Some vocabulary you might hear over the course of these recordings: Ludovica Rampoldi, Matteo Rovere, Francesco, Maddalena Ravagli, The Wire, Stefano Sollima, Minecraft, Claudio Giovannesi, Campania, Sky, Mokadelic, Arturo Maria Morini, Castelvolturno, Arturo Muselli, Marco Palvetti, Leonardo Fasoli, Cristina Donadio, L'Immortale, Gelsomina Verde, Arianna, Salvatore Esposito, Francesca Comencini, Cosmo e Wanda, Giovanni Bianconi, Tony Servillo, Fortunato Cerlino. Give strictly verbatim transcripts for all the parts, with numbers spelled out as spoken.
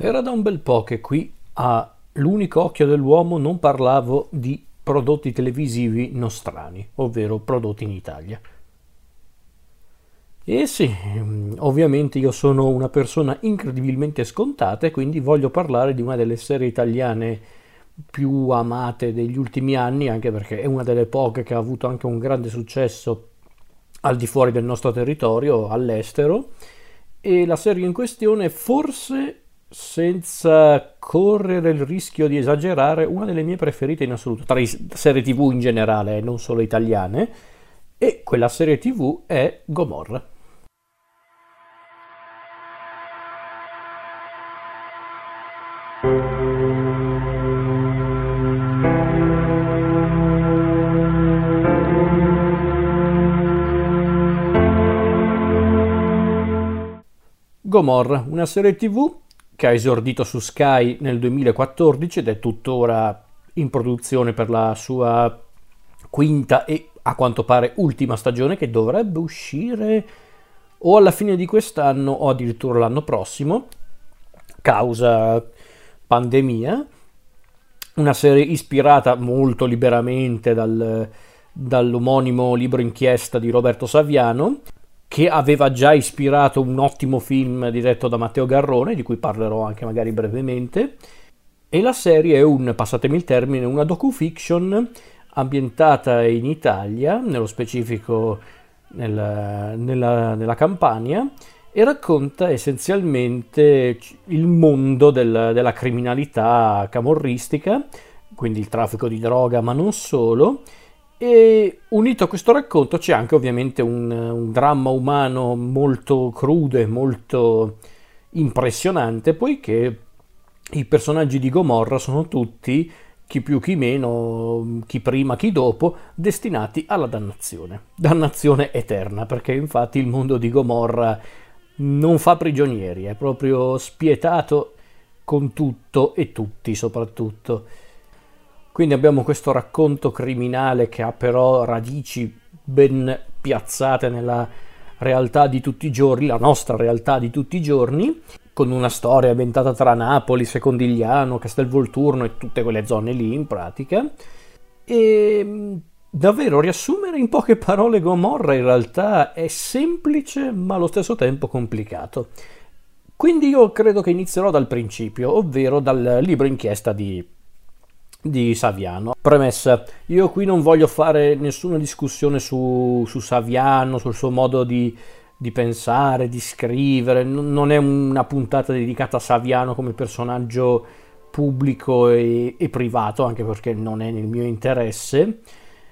Era da un bel po' che qui, a l'unico occhio dell'uomo, non parlavo di prodotti televisivi nostrani, ovvero prodotti in Italia. E sì, ovviamente io sono una persona incredibilmente scontata e quindi voglio parlare di una delle serie italiane più amate degli ultimi anni, anche perché è una delle poche che ha avuto anche un grande successo al di fuori del nostro territorio, all'estero, e la serie in questione, forse senza correre il rischio di esagerare, una delle mie preferite in assoluto, tra le serie tv in generale, eh, non solo italiane, e quella serie tv è Gomorra. Gomorra, una serie tv che ha esordito su Sky nel duemilaquattordici ed è tuttora in produzione per la sua quinta e a quanto pare ultima stagione, che dovrebbe uscire o alla fine di quest'anno o addirittura l'anno prossimo, causa pandemia. Una serie ispirata molto liberamente dal, dall'omonimo libro inchiesta di Roberto Saviano, che aveva già ispirato un ottimo film diretto da Matteo Garrone, di cui parlerò anche magari brevemente, e la serie è un, passatemi il termine, una docufiction ambientata in Italia, nello specifico nella, nella, nella Campania, e racconta essenzialmente il mondo del, della criminalità camorristica, quindi il traffico di droga, ma non solo. E unito a questo racconto c'è anche ovviamente un, un dramma umano molto crudo e molto impressionante, poiché i personaggi di Gomorra sono tutti, chi più chi meno, chi prima chi dopo, destinati alla dannazione, dannazione eterna, perché infatti il mondo di Gomorra non fa prigionieri, è proprio spietato con tutto e tutti soprattutto. Quindi abbiamo questo racconto criminale che ha però radici ben piazzate nella realtà di tutti i giorni, la nostra realtà di tutti i giorni, con una storia ambientata tra Napoli, Secondigliano, Castelvolturno e tutte quelle zone lì in pratica. E davvero riassumere in poche parole Gomorra in realtà è semplice ma allo stesso tempo complicato. Quindi io credo che inizierò dal principio, ovvero dal libro inchiesta di... di Saviano. Premessa, io qui non voglio fare nessuna discussione su, su Saviano, sul suo modo di, di pensare, di scrivere, N- non è una puntata dedicata a Saviano come personaggio pubblico e, e privato, anche perché non è nel mio interesse.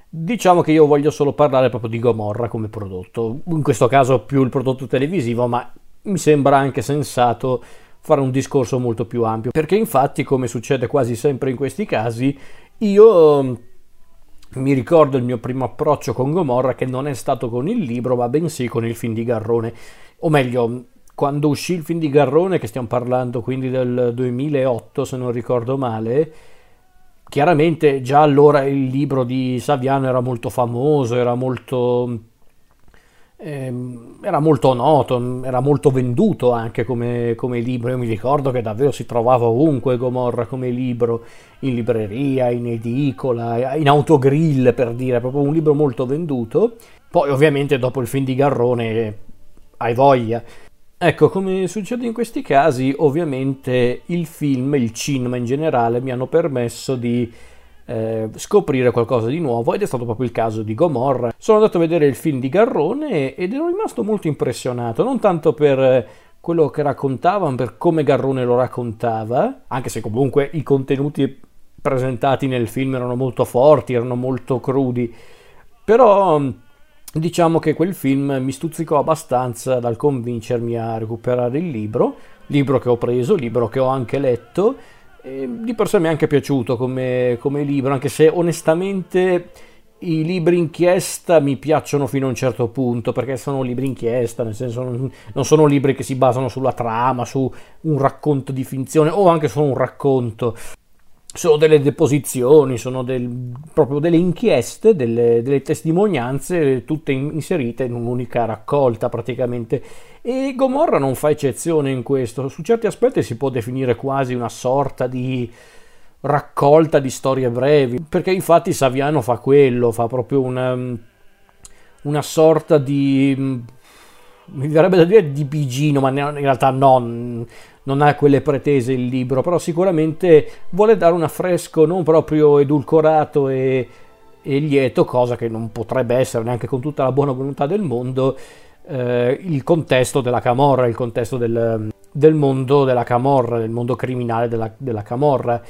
Diciamo che io voglio solo parlare proprio di Gomorra come prodotto, in questo caso più il prodotto televisivo, ma mi sembra anche sensato fare un discorso molto più ampio, perché infatti, come succede quasi sempre in questi casi, io mi ricordo il mio primo approccio con Gomorra, che non è stato con il libro ma bensì con il film di Garrone, o meglio, quando uscì il film di Garrone, che stiamo parlando quindi del duemilaotto se non ricordo male. Chiaramente già allora il libro di Saviano era molto famoso, era molto era molto noto, era molto venduto anche come, come libro. Io mi ricordo che davvero si trovava ovunque Gomorra come libro, in libreria, in edicola, in autogrill, per dire, proprio un libro molto venduto. Poi ovviamente dopo il film di Garrone hai voglia. Ecco, come succede in questi casi, ovviamente il film, il cinema in generale, mi hanno permesso di Eh, scoprire qualcosa di nuovo, ed è stato proprio il caso di Gomorra. Sono andato a vedere il film di Garrone ed ero rimasto molto impressionato, non tanto per quello che raccontava, ma per come Garrone lo raccontava, anche se comunque i contenuti presentati nel film erano molto forti, erano molto crudi, però diciamo che quel film mi stuzzicò abbastanza dal convincermi a recuperare il libro, libro che ho preso, libro che ho anche letto. Di per sé mi è anche piaciuto come, come libro, anche se onestamente i libri inchiesta mi piacciono fino a un certo punto, perché sono libri inchiesta, nel senso non, non sono libri che si basano sulla trama, su un racconto di finzione o anche solo un racconto. sono delle deposizioni, sono del, proprio delle inchieste, delle, delle testimonianze, tutte inserite in un'unica raccolta praticamente. E Gomorra non fa eccezione in questo, su certi aspetti si può definire quasi una sorta di raccolta di storie brevi, perché infatti Saviano fa quello, fa proprio una, una sorta di... mi verrebbe da dire di bigino, ma in realtà non, non ha quelle pretese il libro, però sicuramente vuole dare un affresco non proprio edulcorato e, e lieto, cosa che non potrebbe essere neanche con tutta la buona volontà del mondo, eh, il contesto della camorra, il contesto del, del mondo della camorra, del mondo criminale della, della camorra.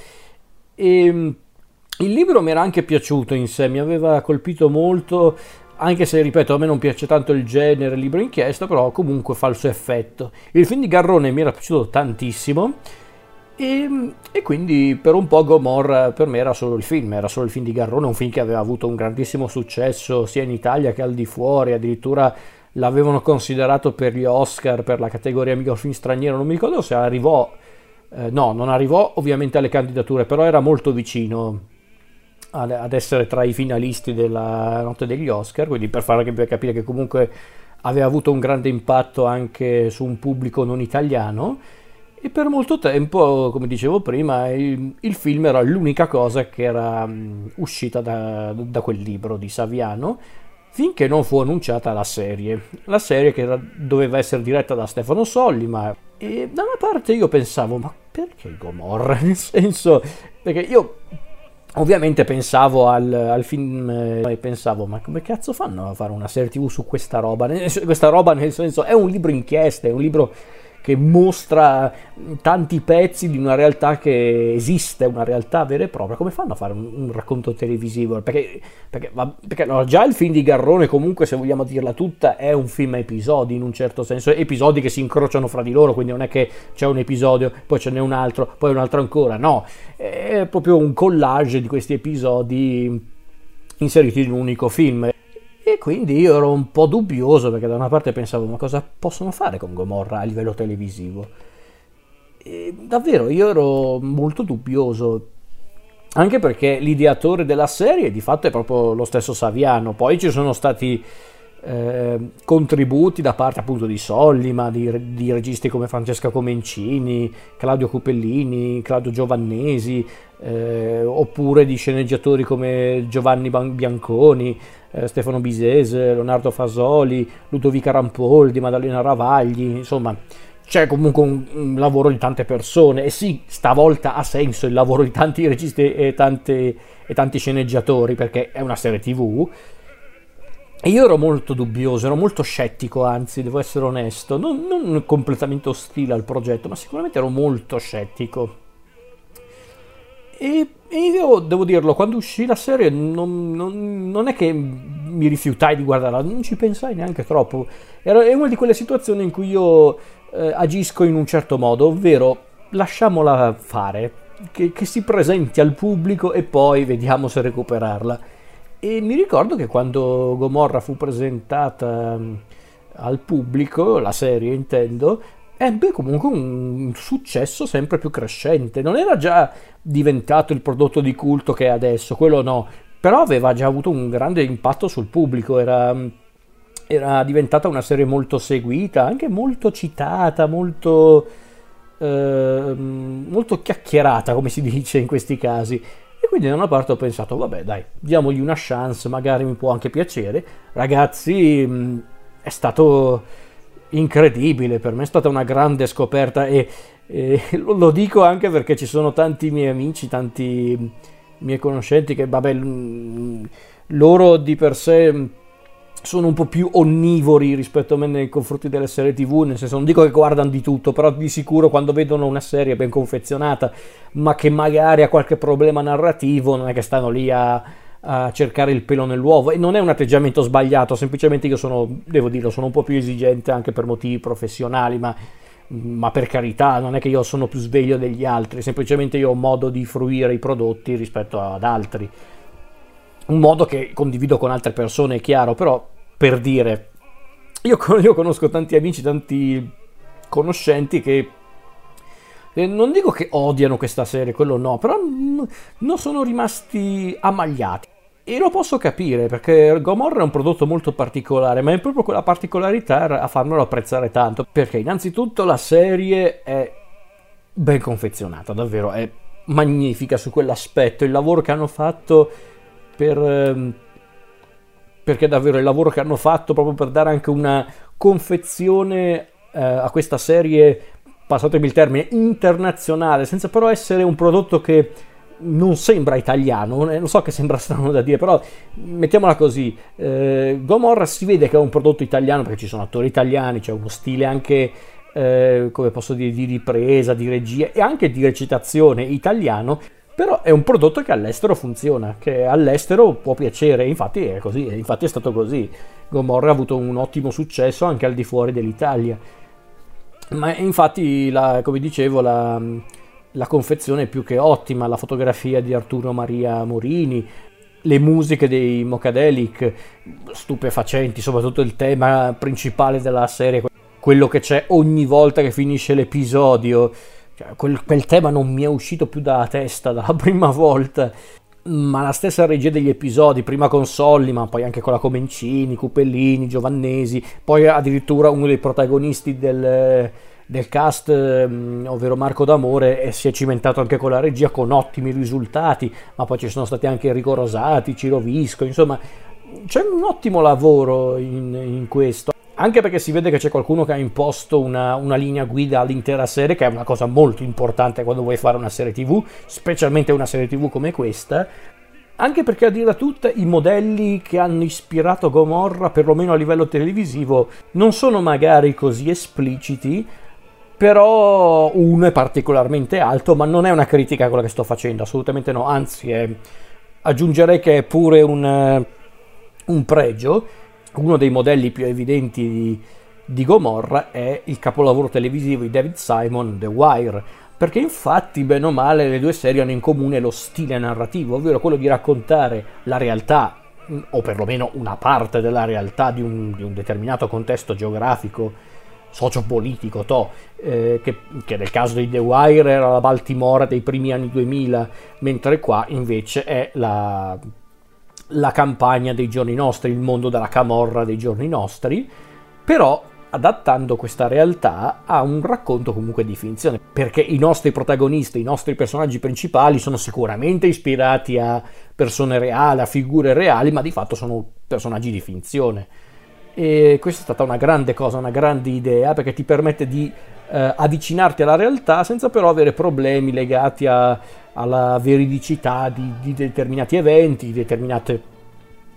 E il libro mi era anche piaciuto in sé, mi aveva colpito molto, anche se, ripeto, a me non piace tanto il genere libro inchiesta, però comunque fa il suo effetto. Il film di Garrone mi era piaciuto tantissimo e, e quindi per un po' Gomorra per me era solo il film, era solo il film di Garrone, un film che aveva avuto un grandissimo successo sia in Italia che al di fuori, addirittura l'avevano considerato per gli Oscar, per la categoria miglior film straniero, non mi ricordo se arrivò, eh, no, non arrivò ovviamente alle candidature, però era molto vicino ad essere tra i finalisti della notte degli Oscar, quindi per far capire che comunque aveva avuto un grande impatto anche su un pubblico non italiano. E per molto tempo, come dicevo prima, il, il film era l'unica cosa che era uscita da, da quel libro di Saviano, finché non fu annunciata la serie la serie che era, doveva essere diretta da Stefano Sollima. E da una parte io pensavo, ma perché Gomorra? Nel senso, perché io ovviamente pensavo al, al film e eh, pensavo, ma come cazzo fanno a fare una serie tv su questa roba? Questa roba, nel senso, è un libro inchiesta, è un libro che mostra tanti pezzi di una realtà che esiste, una realtà vera e propria. Come fanno a fare un, un racconto televisivo? Perché, perché, va, perché no, già il film di Garrone, comunque, se vogliamo dirla tutta, è un film a episodi, in un certo senso, episodi che si incrociano fra di loro, quindi non è che c'è un episodio, poi ce n'è un altro, poi un altro ancora, no, è proprio un collage di questi episodi inseriti in un unico film. E quindi io ero un po' dubbioso, perché da una parte pensavo, ma cosa possono fare con Gomorra a livello televisivo? E davvero io ero molto dubbioso, anche perché l'ideatore della serie di fatto è proprio lo stesso Saviano. Poi ci sono stati eh, contributi da parte appunto di Sollima, di, di registi come Francesca Comencini, Claudio Cupellini, Claudio Giovannesi, eh, oppure di sceneggiatori come Giovanni Bianconi, Stefano Bisese, Leonardo Fasoli, Ludovica Rampoldi, Maddalena Ravagli. Insomma, c'è comunque un lavoro di tante persone, e sì, stavolta ha senso il lavoro di tanti registi e, tante, e tanti sceneggiatori, perché è una serie tv. E io ero molto dubbioso, ero molto scettico, anzi, devo essere onesto, non, non completamente ostile al progetto, ma sicuramente ero molto scettico. E io devo dirlo, quando uscì la serie non, non, non è che mi rifiutai di guardarla, non ci pensai neanche troppo. Era, è una di quelle situazioni in cui io eh, agisco in un certo modo, ovvero lasciamola fare, che, che si presenti al pubblico e poi vediamo se recuperarla. E mi ricordo che quando Gomorra fu presentata al pubblico, la serie intendo, ebbe comunque un successo sempre più crescente. Non era già diventato il prodotto di culto che è adesso, quello no, però aveva già avuto un grande impatto sul pubblico, era, era diventata una serie molto seguita, anche molto citata, molto, eh, molto chiacchierata, come si dice in questi casi. E quindi da una parte ho pensato, vabbè dai, diamogli una chance, magari mi può anche piacere. Ragazzi, è stato incredibile, per me è stata una grande scoperta, e, e lo dico anche perché ci sono tanti miei amici, tanti miei conoscenti che, vabbè, loro di per sé sono un po' più onnivori rispetto a me nei confronti delle serie tv, nel senso, non dico che guardano di tutto, però di sicuro quando vedono una serie ben confezionata, ma che magari ha qualche problema narrativo, non è che stanno lì a a cercare il pelo nell'uovo. E non è un atteggiamento sbagliato, semplicemente io sono, devo dirlo, sono un po' più esigente anche per motivi professionali, ma, ma per carità, non è che io sono più sveglio degli altri, semplicemente io ho un modo di fruire i prodotti rispetto ad altri, un modo che condivido con altre persone, è chiaro. Però, per dire, io, io conosco tanti amici, tanti conoscenti che eh, non dico che odiano questa serie, quello no, però n- non sono rimasti ammagliati. E lo posso capire, perché Gomorra è un prodotto molto particolare, ma è proprio quella particolarità a farmelo apprezzare tanto, perché innanzitutto la serie è ben confezionata, davvero, è magnifica su quell'aspetto, il lavoro che hanno fatto per... perché davvero il lavoro che hanno fatto proprio per dare anche una confezione eh, a questa serie, passatemi il termine, internazionale, senza però essere un prodotto che... non sembra italiano, non so, che sembra strano da dire, però mettiamola così, eh, Gomorra si vede che è un prodotto italiano perché ci sono attori italiani, c'è uno stile anche, eh, come posso dire, di ripresa, di regia e anche di recitazione italiano, però è un prodotto che all'estero funziona, che all'estero può piacere, infatti è così, infatti è stato così. Gomorra ha avuto un ottimo successo anche al di fuori dell'Italia, ma infatti, la, come dicevo, la... la confezione è più che ottima, la fotografia di Arturo Maria Morini, le musiche dei Mokadelic, stupefacenti, soprattutto il tema principale della serie, quello che c'è ogni volta che finisce l'episodio, cioè, quel, quel tema non mi è uscito più dalla testa dalla prima volta, ma la stessa regia degli episodi, prima con Sollima, poi anche con la Comencini, Cupellini, Giovannesi, poi addirittura uno dei protagonisti del... del cast, ovvero Marco D'Amore, e si è cimentato anche con la regia con ottimi risultati, ma poi ci sono stati anche Enrico Rosati, Ciro Visco, insomma c'è un ottimo lavoro in, in questo, anche perché si vede che c'è qualcuno che ha imposto una, una linea guida all'intera serie, che è una cosa molto importante quando vuoi fare una serie tv, specialmente una serie tv come questa, anche perché a dirla tutta i modelli che hanno ispirato Gomorra, perlomeno a livello televisivo, non sono magari così espliciti, però uno è particolarmente alto, ma non è una critica a quella che sto facendo, assolutamente no, anzi è, aggiungerei che è pure un, un pregio. Uno dei modelli più evidenti di, di Gomorra è il capolavoro televisivo di David Simon, The Wire, perché infatti bene o male le due serie hanno in comune lo stile narrativo, ovvero quello di raccontare la realtà, o perlomeno una parte della realtà di un, di un determinato contesto geografico, sociopolitico, to, eh, che, che nel caso di The Wire era la Baltimora dei primi anni duemila, mentre qua invece è la, la Campania dei giorni nostri, il mondo della camorra dei giorni nostri, però adattando questa realtà a un racconto comunque di finzione, perché i nostri protagonisti, i nostri personaggi principali sono sicuramente ispirati a persone reali, a figure reali, ma di fatto sono personaggi di finzione. E questa è stata una grande cosa, una grande idea, perché ti permette di eh, avvicinarti alla realtà senza però avere problemi legati a, alla veridicità di, di determinati eventi, di determinate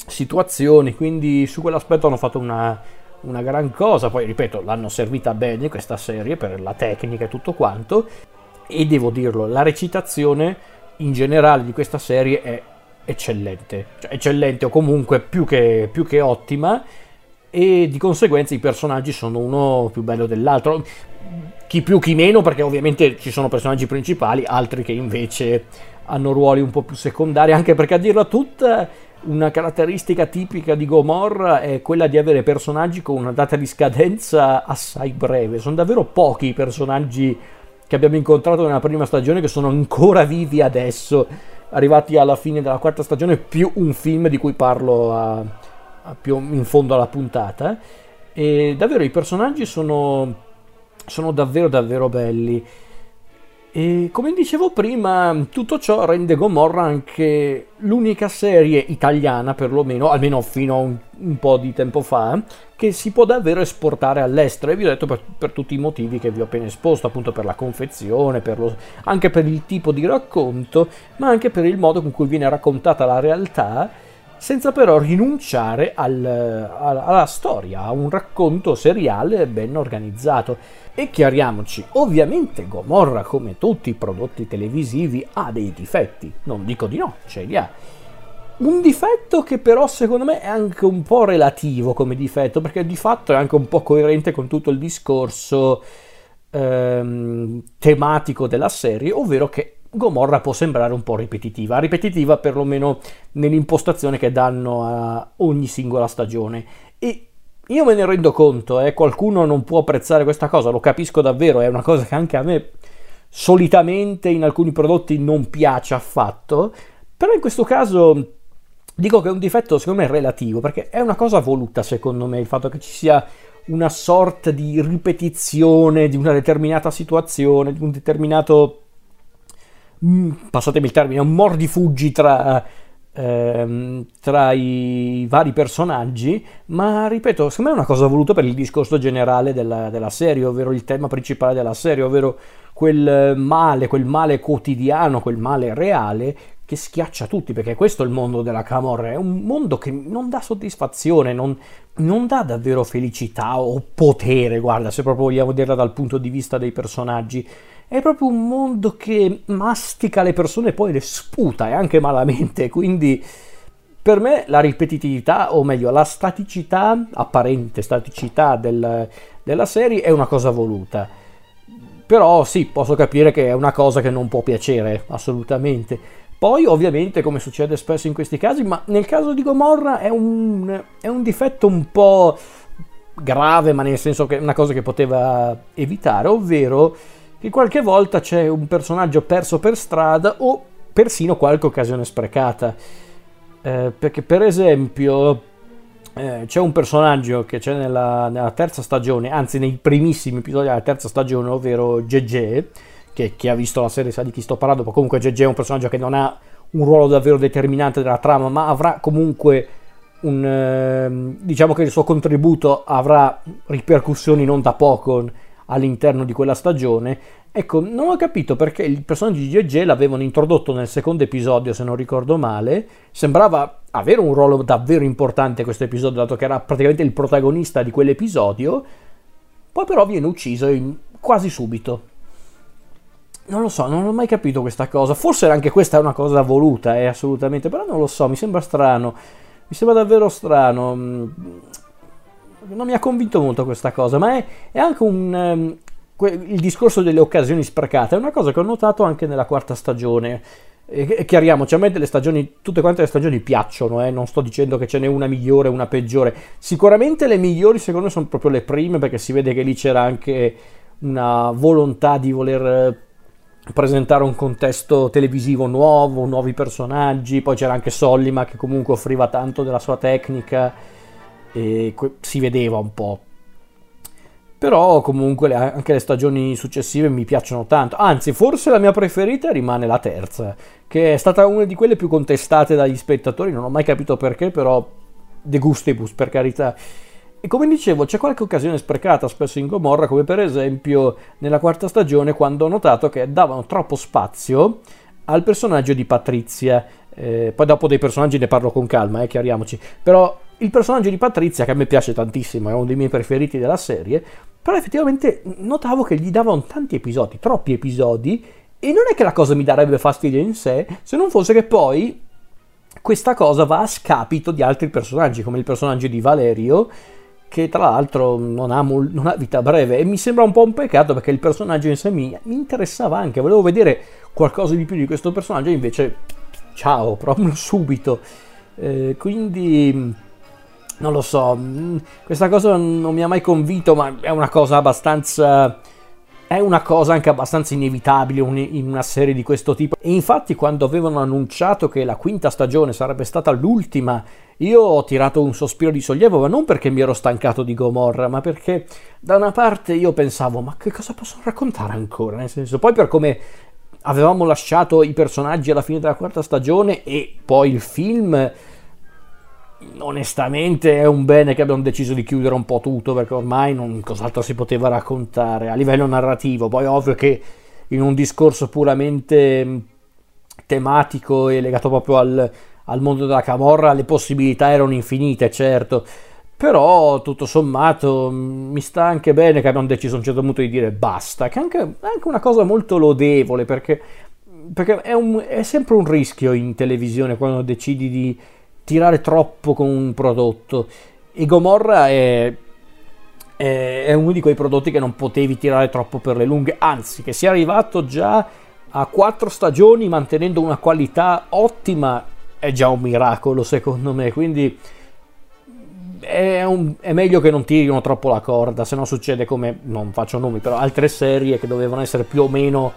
situazioni, quindi su quell'aspetto hanno fatto una, una gran cosa. Poi ripeto, l'hanno servita bene questa serie per la tecnica e tutto quanto, e devo dirlo, la recitazione in generale di questa serie è eccellente, cioè, eccellente o comunque più che, più che ottima, e di conseguenza i personaggi sono uno più bello dell'altro, chi più chi meno, perché ovviamente ci sono personaggi principali, altri che invece hanno ruoli un po' più secondari, anche perché a dirla tutta una caratteristica tipica di Gomorra è quella di avere personaggi con una data di scadenza assai breve. Sono davvero pochi i personaggi che abbiamo incontrato nella prima stagione che sono ancora vivi adesso, arrivati alla fine della quarta stagione, più un film di cui parlo a più in fondo alla puntata, e davvero i personaggi sono, sono davvero davvero belli, e come dicevo prima tutto ciò rende Gomorra anche l'unica serie italiana, perlomeno almeno fino a un, un po' di tempo fa, che si può davvero esportare all'estero, e vi ho detto per, per tutti i motivi che vi ho appena esposto, appunto per la confezione, per lo, anche per il tipo di racconto, ma anche per il modo con cui viene raccontata la realtà, senza però rinunciare al, alla storia, a un racconto seriale ben organizzato. E chiariamoci, ovviamente Gomorra, come tutti i prodotti televisivi, ha dei difetti, non dico di no, ce li ha. Un difetto che però secondo me è anche un po' relativo come difetto, perché di fatto è anche un po' coerente con tutto il discorso ehm, tematico della serie, ovvero che Gomorra può sembrare un po' ripetitiva, ripetitiva perlomeno nell'impostazione che danno a ogni singola stagione, e io me ne rendo conto, eh, qualcuno non può apprezzare questa cosa, lo capisco davvero, è una cosa che anche a me solitamente in alcuni prodotti non piace affatto, però in questo caso dico che è un difetto secondo me relativo, perché è una cosa voluta secondo me il fatto che ci sia una sorta di ripetizione di una determinata situazione, di un determinato, passatemi il termine, un mordifuggi tra, ehm, tra i vari personaggi, ma ripeto, secondo me è una cosa voluta per il discorso generale della, della serie, ovvero il tema principale della serie, ovvero quel male, quel male quotidiano, quel male reale che schiaccia tutti, perché questo è il mondo della camorra, è un mondo che non dà soddisfazione, non, non dà davvero felicità o potere, guarda, se proprio vogliamo dirla dal punto di vista dei personaggi. È proprio un mondo che mastica le persone e poi le sputa, e anche malamente, quindi per me la ripetitività, o meglio la staticità, apparente staticità del, della serie è una cosa voluta. Però sì, posso capire che è una cosa che non può piacere, assolutamente. Poi ovviamente, come succede spesso in questi casi, ma nel caso di Gomorra è un, è un difetto un po' grave, ma nel senso che è una cosa che poteva evitare, ovvero che qualche volta c'è un personaggio perso per strada o persino qualche occasione sprecata, eh, perché per esempio eh, c'è un personaggio che c'è nella, nella terza stagione, anzi nei primissimi episodi della terza stagione, ovvero Gegé, che chi ha visto la serie sa di chi sto parlando, ma comunque Gegé è un personaggio che non ha un ruolo davvero determinante della trama, ma avrà comunque un eh, diciamo che il suo contributo avrà ripercussioni non da poco all'interno di quella stagione. Ecco, non ho capito perché il personaggio di Gegé l'avevano introdotto nel secondo episodio, se non ricordo male, sembrava avere un ruolo davvero importante questo episodio, dato che era praticamente il protagonista di quell'episodio, poi però viene ucciso in, quasi subito. Non lo so, non ho mai capito questa cosa, forse anche questa è una cosa voluta, eh, assolutamente, però non lo so, mi sembra strano, mi sembra davvero strano. Non mi ha convinto molto questa cosa, ma è, è anche un um, il discorso delle occasioni sprecate, è una cosa che ho notato anche nella quarta stagione. E chiariamoci, a me delle stagioni, tutte quante le stagioni piacciono, eh? Non sto dicendo che ce n'è una migliore, una peggiore. Sicuramente le migliori secondo me sono proprio le prime, perché si vede che lì c'era anche una volontà di voler presentare un contesto televisivo nuovo, nuovi personaggi, poi c'era anche Sollima che comunque offriva tanto della sua tecnica, e si vedeva un po'. Però comunque le, anche le stagioni successive mi piacciono tanto, anzi forse la mia preferita rimane la terza, che è stata una di quelle più contestate dagli spettatori, non ho mai capito perché, però de gustibus, per carità. E come dicevo, c'è qualche occasione sprecata spesso in Gomorra, come per esempio nella quarta stagione, quando ho notato che davano troppo spazio al personaggio di Patrizia. Eh, poi dopo dei personaggi ne parlo con calma, eh, chiariamoci, però il personaggio di Patrizia, che a me piace tantissimo, è uno dei miei preferiti della serie, però effettivamente notavo che gli davano tanti episodi, troppi episodi, e non è che la cosa mi darebbe fastidio in sé, se non fosse che poi questa cosa va a scapito di altri personaggi, come il personaggio di Valerio, che tra l'altro non ha, mol- non ha vita breve, e mi sembra un po' un peccato, perché il personaggio in sé mi, mi interessava anche, volevo vedere qualcosa di più di questo personaggio, invece ciao, proprio subito, eh, quindi non lo so, questa cosa non mi ha mai convinto, ma è una cosa abbastanza, è una cosa anche abbastanza inevitabile in una serie di questo tipo. E infatti quando avevano annunciato che la quinta stagione sarebbe stata l'ultima, io ho tirato un sospiro di sollievo, ma non perché mi ero stancato di Gomorra, ma perché da una parte io pensavo, ma che cosa possono raccontare ancora? Nel senso, poi per come avevamo lasciato i personaggi alla fine della quarta stagione e poi il film, onestamente è un bene che abbiamo deciso di chiudere un po' tutto, perché ormai non cos'altro si poteva raccontare a livello narrativo. Poi ovvio che in un discorso puramente tematico e legato proprio al, al mondo della camorra le possibilità erano infinite, certo, però tutto sommato mi sta anche bene che abbiamo deciso a un certo punto di dire basta, che è anche, anche una cosa molto lodevole, perché, perché è, un, è sempre un rischio in televisione quando decidi di tirare troppo con un prodotto, e Gomorra è, è, è uno di quei prodotti che non potevi tirare troppo per le lunghe, anzi che sia arrivato già a quattro stagioni mantenendo una qualità ottima è già un miracolo secondo me, quindi è, un, è meglio che non tirino troppo la corda, se no succede come, non faccio nomi, però altre serie che dovevano essere più o meno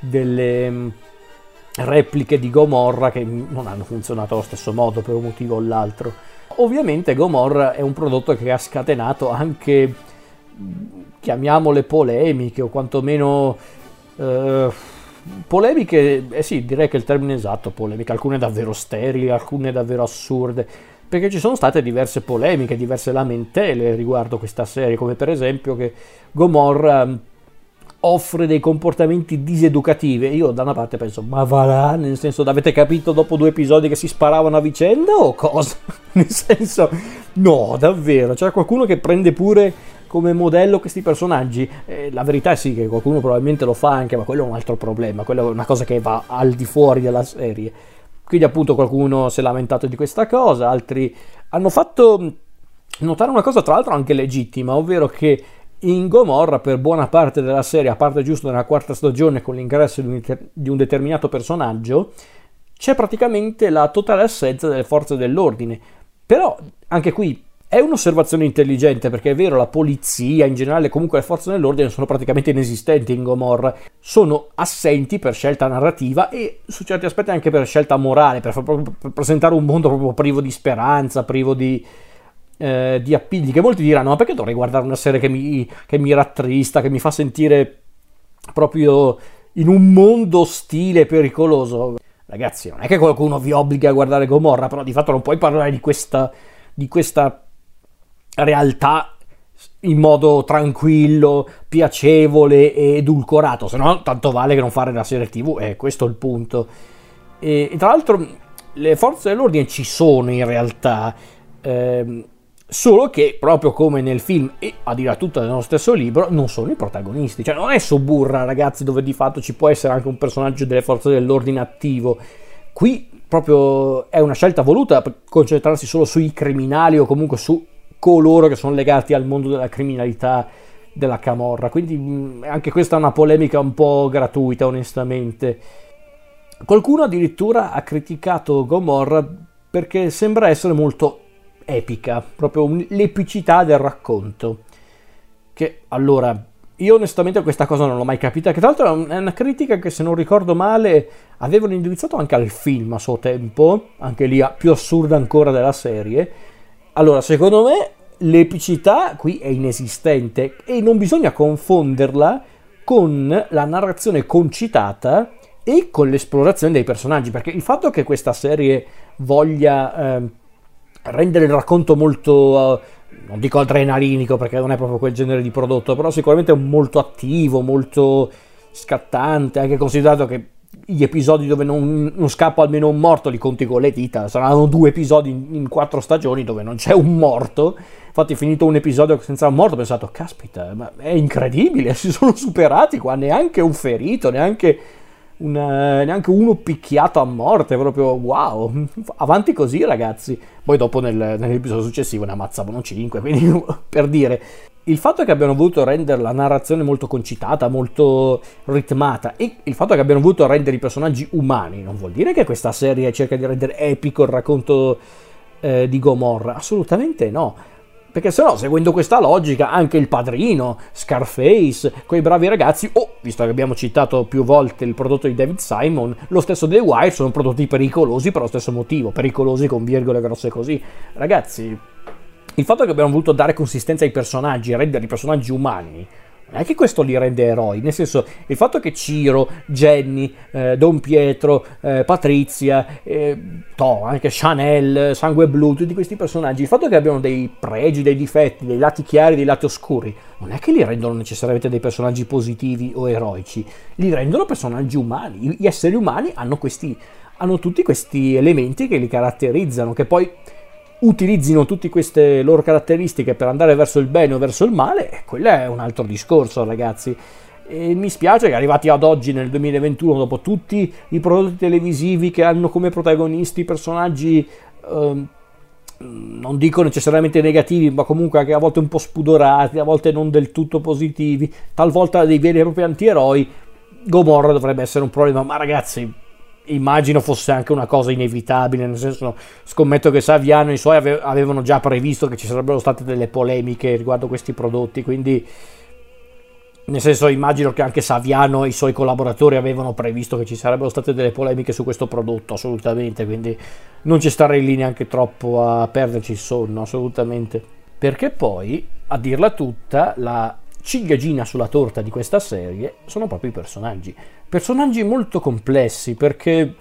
delle repliche di Gomorra che non hanno funzionato allo stesso modo per un motivo o l'altro. Ovviamente Gomorra è un prodotto che ha scatenato anche, chiamiamole polemiche, o quantomeno eh, polemiche, eh sì, direi che è il termine esatto, polemiche, alcune davvero sterili, alcune davvero assurde, perché ci sono state diverse polemiche, diverse lamentele riguardo questa serie, come per esempio che Gomorra offre dei comportamenti diseducativi. Io da una parte penso, ma va là, nel senso, avete capito dopo due episodi che si sparavano a vicenda o cosa? Nel senso, no, davvero, c'è qualcuno che prende pure come modello questi personaggi? Eh, la verità è sì che qualcuno probabilmente lo fa anche, ma quello è un altro problema, quella è una cosa che va al di fuori della serie. Quindi appunto qualcuno si è lamentato di questa cosa, altri hanno fatto notare una cosa tra l'altro anche legittima, ovvero che in Gomorra per buona parte della serie, a parte giusto nella quarta stagione con l'ingresso di un, inter- di un determinato personaggio, c'è praticamente la totale assenza delle forze dell'ordine. Però anche qui è un'osservazione intelligente, perché è vero, la polizia in generale, comunque le forze dell'ordine sono praticamente inesistenti in Gomorra, sono assenti per scelta narrativa e su certi aspetti anche per scelta morale, per, per presentare un mondo proprio privo di speranza, privo di Eh, di appigli, che molti diranno ma perché dovrei guardare una serie che mi, che mi rattrista, che mi fa sentire proprio in un mondo ostile e pericoloso. Ragazzi, non è che qualcuno vi obbliga a guardare Gomorra, però di fatto non puoi parlare di questa, di questa realtà in modo tranquillo, piacevole e edulcorato, se no tanto vale che non fare una serie tivù, eh, questo è il punto. E, e tra l'altro le forze dell'ordine ci sono in realtà, ehm, solo che, proprio come nel film e a dire tutto nello stesso libro, non sono i protagonisti. Cioè non è Suburra, ragazzi, dove di fatto ci può essere anche un personaggio delle forze dell'ordine attivo. Qui proprio è una scelta voluta per concentrarsi solo sui criminali o comunque su coloro che sono legati al mondo della criminalità, della camorra. Quindi anche questa è una polemica un po' gratuita, onestamente. Qualcuno addirittura ha criticato Gomorra perché sembra essere molto epica, proprio l'epicità del racconto, che allora io onestamente questa cosa non l'ho mai capita, che tra l'altro è una critica che, se non ricordo male, avevano indirizzato anche al film a suo tempo, anche lì più assurda ancora della serie. Allora, secondo me l'epicità qui è inesistente e non bisogna confonderla con la narrazione concitata e con l'esplorazione dei personaggi, perché il fatto che questa serie voglia eh, rendere il racconto molto, non dico adrenalinico perché non è proprio quel genere di prodotto, però sicuramente molto attivo, molto scattante, anche considerato che gli episodi dove non, non scappa almeno un morto li conti con le dita, saranno due episodi in, in quattro stagioni dove non c'è un morto. Infatti finito un episodio senza un morto ho pensato, caspita, ma è incredibile, si sono superati qua, neanche un ferito, neanche... Una, neanche uno picchiato a morte, proprio wow, avanti così ragazzi. Poi dopo nel, nell'episodio successivo ne ammazzavano cinque, quindi per dire, il fatto che abbiano voluto rendere la narrazione molto concitata, molto ritmata, e il fatto che abbiano voluto rendere i personaggi umani non vuol dire che questa serie cerca di rendere epico il racconto eh, di Gomorra, assolutamente no. Perché se no, seguendo questa logica, anche Il Padrino, Scarface, quei bravi ragazzi, o, oh, visto che abbiamo citato più volte il prodotto di David Simon, lo stesso The Wire, sono prodotti pericolosi per lo stesso motivo, pericolosi con virgole grosse così. Ragazzi, il fatto che abbiamo voluto dare consistenza ai personaggi, rendere i personaggi umani, non è che questo li rende eroi, nel senso, il fatto che Ciro, Jenny, eh, Don Pietro, eh, Patrizia, eh, to, anche Chanel, Sangue Blu, tutti questi personaggi, il fatto che abbiano dei pregi, dei difetti, dei lati chiari, dei lati oscuri, non è che li rendono necessariamente dei personaggi positivi o eroici, li rendono personaggi umani. Gli esseri umani hanno questi, hanno tutti questi elementi che li caratterizzano, che poi utilizzino tutte queste loro caratteristiche per andare verso il bene o verso il male, quello è un altro discorso, ragazzi. E mi spiace che arrivati ad oggi nel duemilaventuno, dopo tutti i prodotti televisivi che hanno come protagonisti personaggi ehm, non dico necessariamente negativi, ma comunque anche a volte un po' spudorati, a volte non del tutto positivi, talvolta dei veri e propri antieroi, Gomorra dovrebbe essere un problema, ma ragazzi, immagino fosse anche una cosa inevitabile, nel senso, scommetto che Saviano e i suoi ave- avevano già previsto che ci sarebbero state delle polemiche riguardo questi prodotti, quindi nel senso immagino che anche Saviano e i suoi collaboratori avevano previsto che ci sarebbero state delle polemiche su questo prodotto, assolutamente, quindi non ci starei lì neanche troppo a perderci il sonno, assolutamente, perché poi, a dirla tutta, la ciliegina sulla torta di questa serie sono proprio i personaggi. Personaggi molto complessi, perché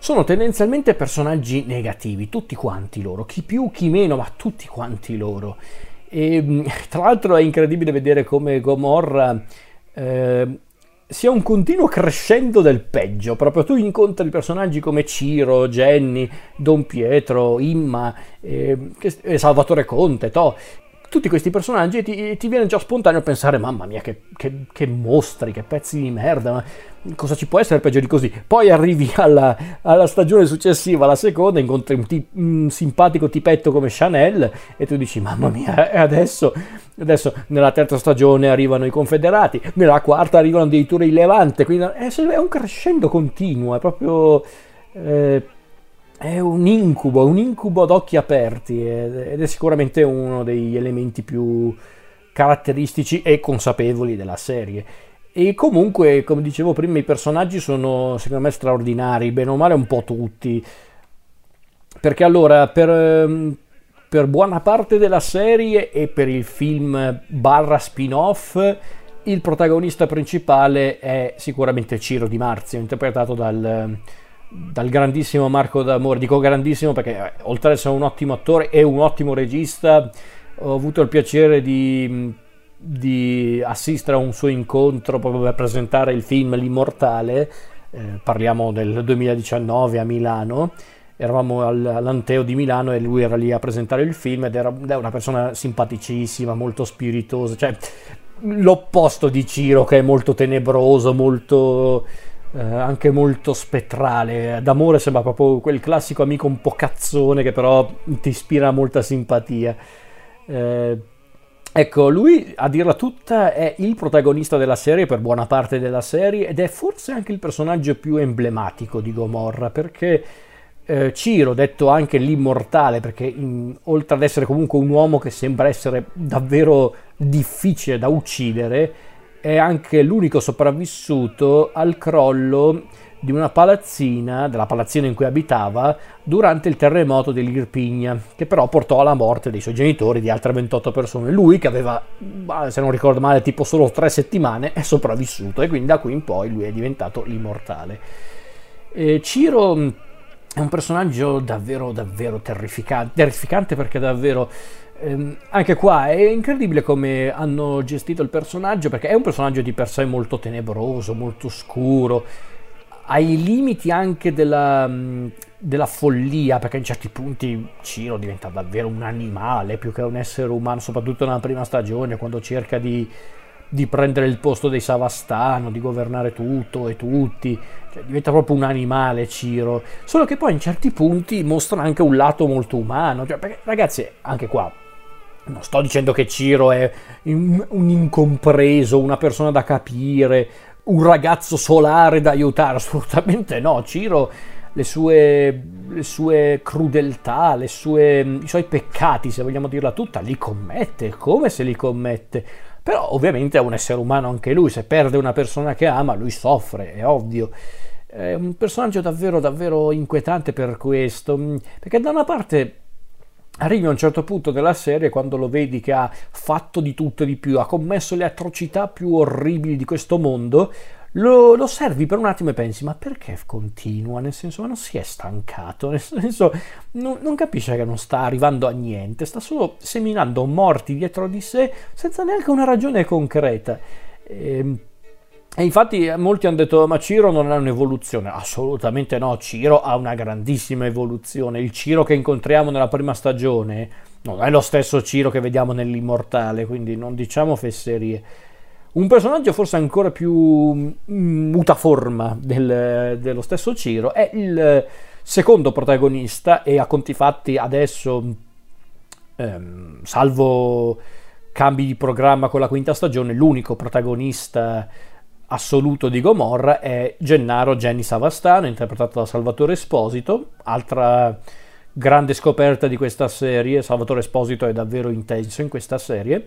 sono tendenzialmente personaggi negativi, tutti quanti loro, chi più chi meno, ma tutti quanti loro. E tra l'altro è incredibile vedere come Gomorra eh, sia un continuo crescendo del peggio. Proprio tu incontri personaggi come Ciro, Jenny, Don Pietro, Imma, eh, Salvatore Conte, Toh. Tutti questi personaggi ti, ti viene già spontaneo pensare, mamma mia, che, che, che mostri, che pezzi di merda, ma cosa ci può essere peggio di così? Poi arrivi alla, alla stagione successiva, la seconda, incontri un, tip, un simpatico tipetto come Chanel e tu dici, mamma mia, adesso, adesso nella terza stagione arrivano i Confederati, nella quarta arrivano addirittura i Levante, quindi è un crescendo continuo, è proprio... Eh, È un incubo, un incubo ad occhi aperti, ed è sicuramente uno degli elementi più caratteristici e consapevoli della serie. E comunque, come dicevo prima, i personaggi sono secondo me straordinari, bene o male un po' tutti, perché allora per, per buona parte della serie e per il film barra spin-off il protagonista principale è sicuramente Ciro Di Marzio, interpretato dal... dal grandissimo Marco D'Amore. Dico grandissimo perché oltre ad essere un ottimo attore e un ottimo regista, ho avuto il piacere di, di assistere a un suo incontro proprio per presentare il film L'Immortale, eh, parliamo del duemiladiciannove a Milano, eravamo all'Anteo di Milano e lui era lì a presentare il film ed era, è una persona simpaticissima, molto spiritosa, cioè l'opposto di Ciro che è molto tenebroso, molto... Eh, anche molto spettrale. D'Amore sembra proprio quel classico amico un po' cazzone che però ti ispira molta simpatia. Eh, ecco, lui a dirla tutta è il protagonista della serie per buona parte della serie ed è forse anche il personaggio più emblematico di Gomorra, perché eh, Ciro, detto anche l'Immortale, perché in, oltre ad essere comunque un uomo che sembra essere davvero difficile da uccidere, è anche l'unico sopravvissuto al crollo di una palazzina, della palazzina in cui abitava, durante il terremoto dell'Irpinia, che però portò alla morte dei suoi genitori e di altre ventotto persone. Lui, che aveva, se non ricordo male, tipo solo tre settimane, è sopravvissuto e quindi da qui in poi lui è diventato l'immortale. E Ciro è un personaggio davvero, davvero terrificante, terrificante perché davvero... Eh, anche qua è incredibile come hanno gestito il personaggio, perché è un personaggio di per sé molto tenebroso, molto scuro, ai limiti anche della, della follia, perché in certi punti Ciro diventa davvero un animale più che un essere umano, soprattutto nella prima stagione quando cerca di, di prendere il posto dei Savastano, di governare tutto e tutti, cioè, diventa proprio un animale Ciro, solo che poi in certi punti mostra anche un lato molto umano, cioè, perché, ragazzi, anche qua non sto dicendo che Ciro è un incompreso, una persona da capire, un ragazzo solare da aiutare, assolutamente no. Ciro, le sue, le sue crudeltà, le sue, i suoi peccati, se vogliamo dirla tutta, li commette, come se li commette. Però ovviamente è un essere umano anche lui, se perde una persona che ama, lui soffre, è ovvio. È un personaggio davvero, davvero inquietante per questo, perché da una parte... arrivi a un certo punto della serie quando lo vedi che ha fatto di tutto e di più, ha commesso le atrocità più orribili di questo mondo, lo, lo osservi per un attimo e pensi, ma perché continua? Nel senso, ma non si è stancato, nel senso, non, non capisce che non sta arrivando a niente, sta solo seminando morti dietro di sé senza neanche una ragione concreta. Ehm... E infatti molti hanno detto, ma Ciro non ha un'evoluzione. Assolutamente no, Ciro ha una grandissima evoluzione. Il Ciro che incontriamo nella prima stagione non è lo stesso Ciro che vediamo nell'Immortale, quindi non diciamo fesserie. Un personaggio forse ancora più mutaforma del, dello stesso Ciro è il secondo protagonista, e a conti fatti adesso, ehm, salvo cambi di programma con la quinta stagione, l'unico protagonista assoluto di Gomorra è Gennaro Jenny Savastano, interpretato da Salvatore Esposito. Altra grande scoperta di questa serie, Salvatore Esposito è davvero intenso in questa serie.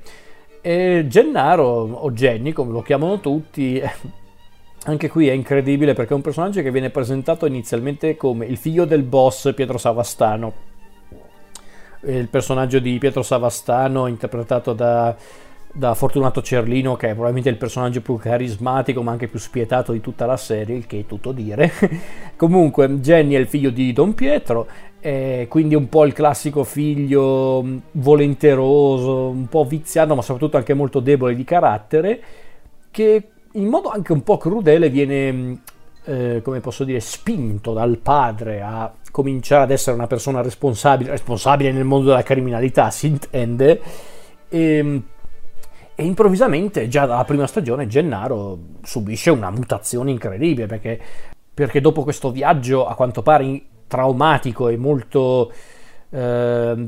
E Gennaro, o Jenny come lo chiamano tutti, anche qui è incredibile perché è un personaggio che viene presentato inizialmente come il figlio del boss Pietro Savastano. Il personaggio di Pietro Savastano interpretato da da Fortunato Cerlino, che è probabilmente il personaggio più carismatico ma anche più spietato di tutta la serie, il che è tutto dire. Comunque Jenny è il figlio di Don Pietro, eh, quindi un po' il classico figlio volenteroso, un po' viziato ma soprattutto anche molto debole di carattere, che in modo anche un po' crudele viene, eh, come posso dire, spinto dal padre a cominciare ad essere una persona responsabile, responsabile nel mondo della criminalità si intende, e E improvvisamente già dalla prima stagione Gennaro subisce una mutazione incredibile perché, perché dopo questo viaggio a quanto pare traumatico e molto eh,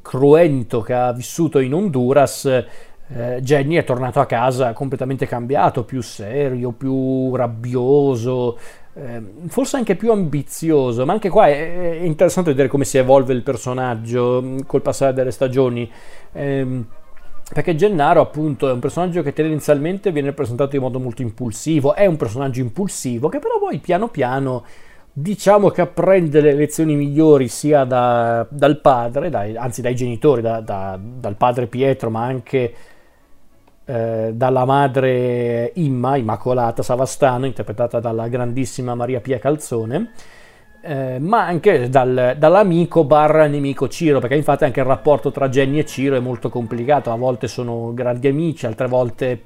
cruento che ha vissuto in Honduras, eh, Jenny è tornato a casa completamente cambiato, più serio, più rabbioso, eh, forse anche più ambizioso, ma anche qua è, è interessante vedere come si evolve il personaggio col passare delle stagioni. Eh, Perché Gennaro appunto è un personaggio che tendenzialmente viene presentato in modo molto impulsivo, è un personaggio impulsivo che però poi piano piano diciamo che apprende le lezioni migliori sia da, dal padre, dai, anzi dai genitori, da, da, dal padre Pietro ma anche eh, dalla madre Imma, Immacolata Savastano, interpretata dalla grandissima Maria Pia Calzone. Eh, ma anche dal, dall'amico barra nemico Ciro, perché infatti anche il rapporto tra Jenny e Ciro è molto complicato, a volte sono grandi amici, altre volte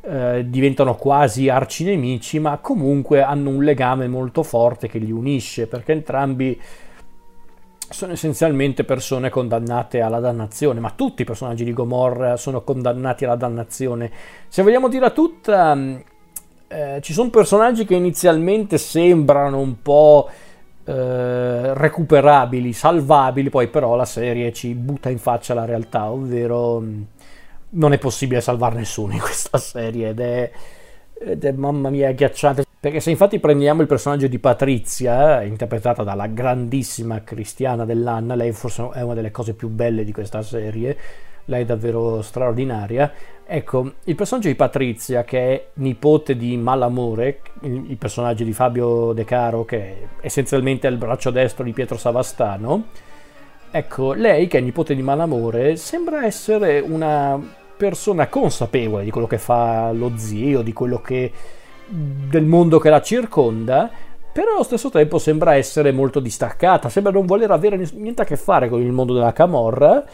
eh, diventano quasi arcinemici, ma comunque hanno un legame molto forte che li unisce, perché entrambi sono essenzialmente persone condannate alla dannazione, ma tutti i personaggi di Gomorra sono condannati alla dannazione. Se vogliamo dirla tutta, eh, ci sono personaggi che inizialmente sembrano un po' Eh, recuperabili, salvabili, poi però la serie ci butta in faccia la realtà, ovvero non è possibile salvare nessuno in questa serie ed è, ed è mamma mia agghiacciante, perché se infatti prendiamo il personaggio di Patrizia interpretata dalla grandissima Cristiana dell'Anna, lei forse è una delle cose più belle di questa serie, lei è davvero straordinaria. Ecco, il personaggio di Patrizia, che è nipote di Malamore, il personaggio di Fabio De Caro, che è essenzialmente il braccio destro di Pietro Savastano, ecco, lei che è nipote di Malamore sembra essere una persona consapevole di quello che fa lo zio, di quello che, del mondo che la circonda, però allo stesso tempo sembra essere molto distaccata, sembra non voler avere niente a che fare con il mondo della camorra.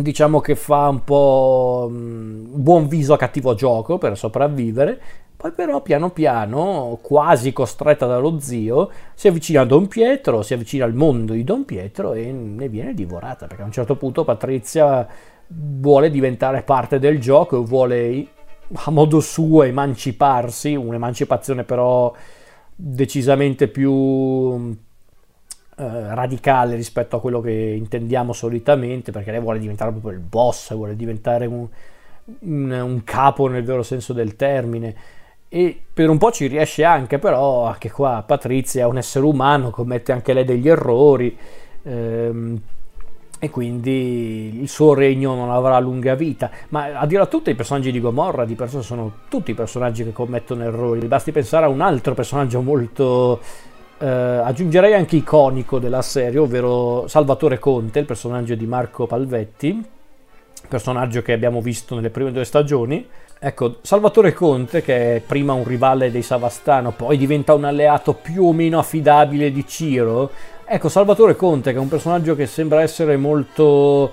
Diciamo che fa un po' buon viso a cattivo gioco per sopravvivere, poi però piano piano, quasi costretta dallo zio, si avvicina a Don Pietro, si avvicina al mondo di Don Pietro e ne viene divorata, perché a un certo punto Patrizia vuole diventare parte del gioco, vuole a modo suo emanciparsi, un'emancipazione però decisamente più radicale rispetto a quello che intendiamo solitamente, perché lei vuole diventare proprio il boss, vuole diventare un, un, un capo nel vero senso del termine, e per un po' ci riesce anche, però anche qua Patrizia è un essere umano, commette anche lei degli errori, ehm, e quindi il suo regno non avrà lunga vita. Ma a dirla tutta, i personaggi di Gomorra di persona sono tutti personaggi che commettono errori, basti pensare a un altro personaggio molto Uh, aggiungerei anche iconico della serie, ovvero Salvatore Conte, il personaggio di Marco Palvetti, personaggio che abbiamo visto nelle prime due stagioni. Ecco, Salvatore Conte, che è prima un rivale dei Savastano, poi diventa un alleato più o meno affidabile di Ciro. Ecco, Salvatore Conte, che è un personaggio che sembra essere molto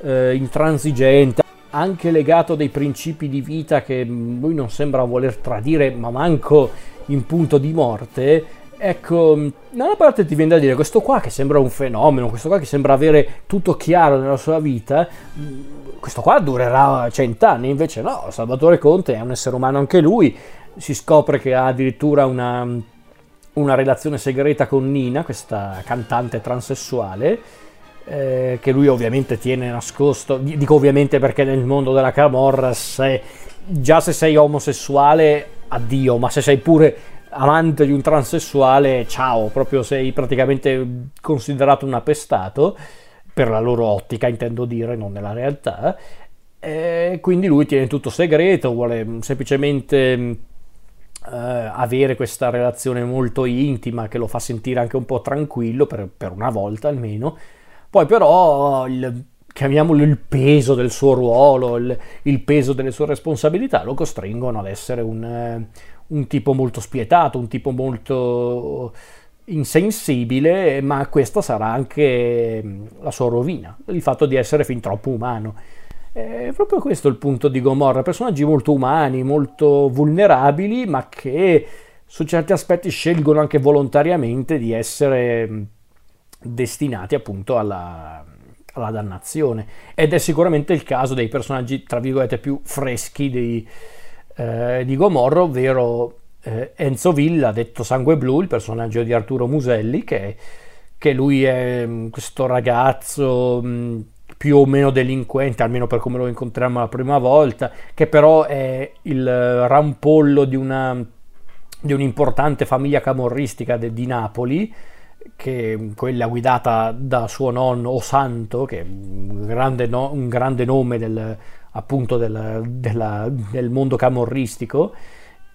uh, intransigente, anche legato dei principi di vita che lui non sembra voler tradire, ma manco in punto di morte. Ecco, da una parte ti viene da dire questo qua che sembra un fenomeno, questo qua che sembra avere tutto chiaro nella sua vita, questo qua durerà cent'anni, invece no, Salvatore Conte è un essere umano anche lui, si scopre che ha addirittura una, una relazione segreta con Nina, questa cantante transessuale, eh, che lui ovviamente tiene nascosto, dico ovviamente perché nel mondo della camorra se già se sei omosessuale addio, ma se sei pure amante di un transessuale, ciao, proprio sei praticamente considerato un appestato, per la loro ottica intendo dire, non nella realtà. E quindi lui tiene tutto segreto, vuole semplicemente eh, avere questa relazione molto intima che lo fa sentire anche un po' tranquillo, per, per una volta almeno. Poi però il, chiamiamolo il peso del suo ruolo, il, il peso delle sue responsabilità lo costringono ad essere un, un tipo molto spietato, un tipo molto insensibile, ma questa sarà anche la sua rovina, il fatto di essere fin troppo umano. È proprio questo il punto di Gomorra, personaggi molto umani, molto vulnerabili, ma che su certi aspetti scelgono anche volontariamente di essere destinati appunto alla, alla dannazione, ed è sicuramente il caso dei personaggi tra virgolette più freschi di, eh, di Gomorra, ovvero eh, Enzo Villa, detto Sangue Blu, il personaggio di Arturo Muselli, che, che lui è questo ragazzo mh, più o meno delinquente, almeno per come lo incontriamo la prima volta, che però è il rampollo di una di un'importante famiglia camorristica de, di Napoli, che quella guidata da suo nonno Osanto, che è un grande, no, un grande nome del, appunto del, della, del mondo camorristico,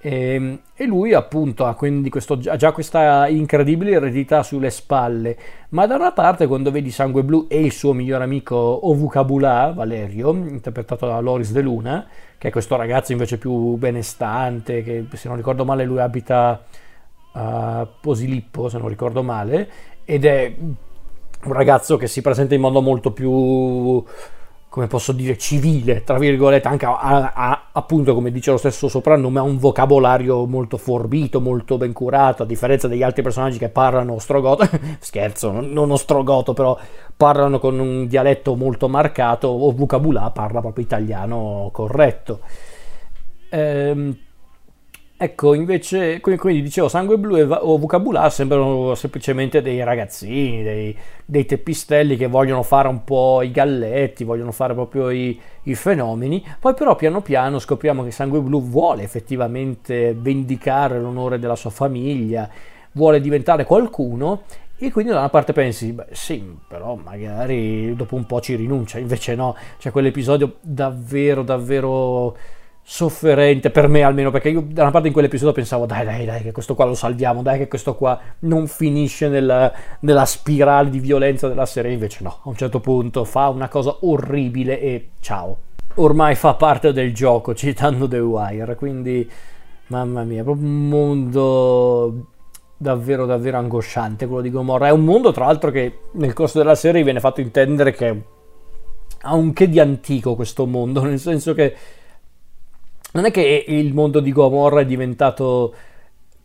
e, e lui appunto ha quindi questo, già questa incredibile eredità sulle spalle. Ma da una parte, quando vedi Sangue Blu e il suo miglior amico Ovucabulà, Valerio, interpretato da Loris De Luna, che è questo ragazzo invece più benestante, che se non ricordo male lui abita a Posilippo, se non ricordo male, ed è un ragazzo che si presenta in modo molto più, come posso dire, civile, tra virgolette, anche a, a, appunto come dice lo stesso soprannome, ha un vocabolario molto forbito, molto ben curato, a differenza degli altri personaggi che parlano ostrogoto, scherzo, non ostrogoto, però parlano con un dialetto molto marcato. O Vocabulà parla proprio italiano corretto. ehm Ecco, invece, quindi dicevo, Sangue Blu e Vocabulà sembrano semplicemente dei ragazzini, dei, dei teppistelli che vogliono fare un po' i galletti, vogliono fare proprio i, i fenomeni. Poi però piano piano scopriamo che Sangue Blu vuole effettivamente vendicare l'onore della sua famiglia, vuole diventare qualcuno, e quindi da una parte pensi, beh sì, però magari dopo un po' ci rinuncia, invece no, c'è quell'episodio davvero, davvero sofferente, per me almeno, perché io da una parte in quell'episodio pensavo dai dai dai che questo qua lo salviamo, dai che questo qua non finisce nella, nella spirale di violenza della serie, invece no, a un certo punto fa una cosa orribile e ciao, ormai fa parte del gioco, citando The Wire. Quindi mamma mia, proprio un mondo davvero davvero angosciante quello di Gomorra. È un mondo tra l'altro che nel corso della serie viene fatto intendere che ha un che di antico questo mondo, nel senso che non è che il mondo di Gomorra è diventato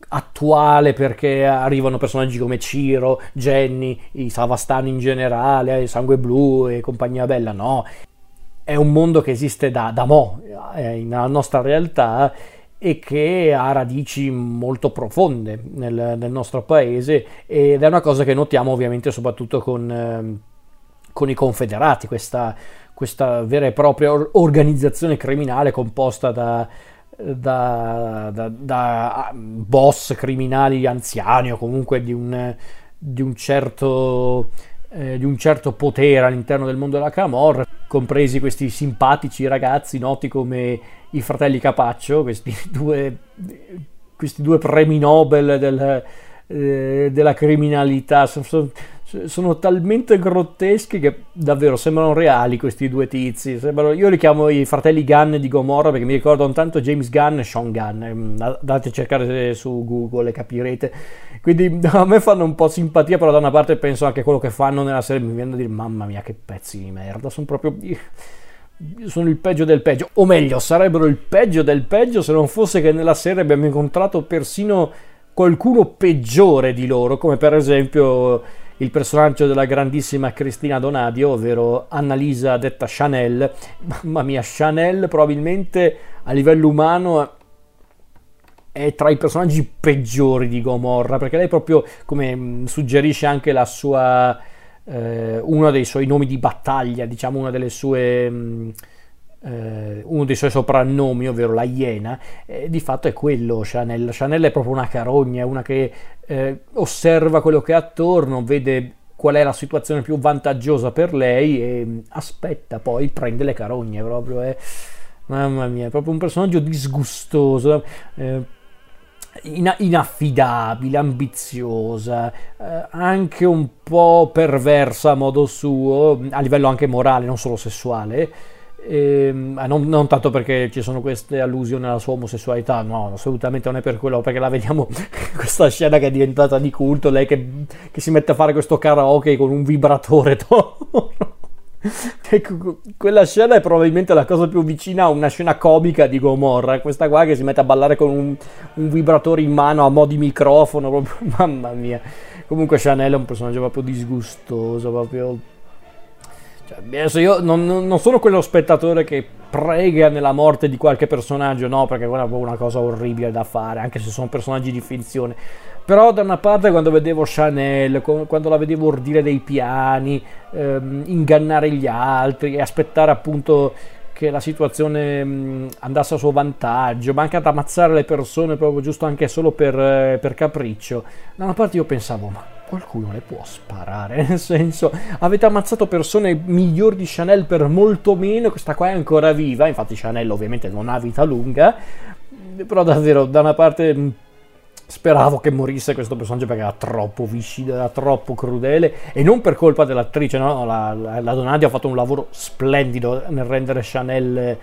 attuale perché arrivano personaggi come Ciro, Jenny, i Savastani in generale, Sangue Blu e compagnia bella, no. È un mondo che esiste da, da mo, nella nostra realtà, e che ha radici molto profonde nel, nel nostro paese, ed è una cosa che notiamo ovviamente soprattutto con, con i Confederati, questa... questa vera e propria organizzazione criminale composta da, da, da, da boss criminali anziani, o comunque di un, di un certo eh, di un certo potere all'interno del mondo della camorra, compresi questi simpatici ragazzi noti come i fratelli Capaccio, questi due questi due premi Nobel del, eh, della criminalità. Sono, sono talmente grotteschi che davvero sembrano reali questi due tizi, sembrano, io li chiamo i fratelli Gunn di Gomorra perché mi ricordano tanto James Gunn e Sean Gunn, andate a cercare su Google e capirete. Quindi a me fanno un po' simpatia, però da una parte penso anche a quello che fanno nella serie, mi viene a dire mamma mia che pezzi di merda, sono proprio... sono il peggio del peggio, o meglio sarebbero il peggio del peggio se non fosse che nella serie abbiamo incontrato persino qualcuno peggiore di loro, come per esempio il personaggio della grandissima Cristina Donadio, ovvero Annalisa detta Chanel. Mamma mia, Chanel probabilmente a livello umano è tra i personaggi peggiori di Gomorra, perché lei proprio, come suggerisce anche la sua eh, uno dei suoi nomi di battaglia, diciamo una delle sue mh, eh, uno dei suoi soprannomi, ovvero la Iena, eh, di fatto è quello, Chanel. Chanel è proprio una carogna, una che eh, osserva quello che è attorno, vede qual è la situazione più vantaggiosa per lei e aspetta, poi prende le carogne proprio, eh. Mamma mia, è proprio un personaggio disgustoso, eh, inaffidabile, ambiziosa, eh, anche un po' perversa a modo suo, a livello anche morale, non solo sessuale, eh, non, non tanto perché ci sono queste allusioni alla sua omosessualità, no, assolutamente non è per quello, perché la vediamo questa scena che è diventata di culto, lei che, che si mette a fare questo karaoke con un vibratore d'oro. Quella scena è probabilmente la cosa più vicina a una scena comica di Gomorra, questa qua che si mette a ballare con un, un vibratore in mano a mo' di microfono, proprio, mamma mia. Comunque Chanel è un personaggio proprio disgustoso, proprio... Cioè, adesso io non, non sono quello spettatore che prega nella morte di qualche personaggio, no, perché quella è proprio una cosa orribile da fare, anche se sono personaggi di finzione. Però da una parte quando vedevo Chanel, quando la vedevo ordire dei piani, ehm, ingannare gli altri e aspettare appunto che la situazione mh, andasse a suo vantaggio, ma anche ad ammazzare le persone proprio giusto anche solo per, eh, per capriccio, da una parte io pensavo, ma qualcuno le può sparare, nel senso, avete ammazzato persone migliori di Chanel per molto meno, questa qua è ancora viva, infatti Chanel ovviamente non ha vita lunga, però davvero da una parte... Mh, speravo che morisse questo personaggio perché era troppo viscido, era troppo crudele, e non per colpa dell'attrice, no, la, la, la Donadi ha fatto un lavoro splendido nel rendere Chanel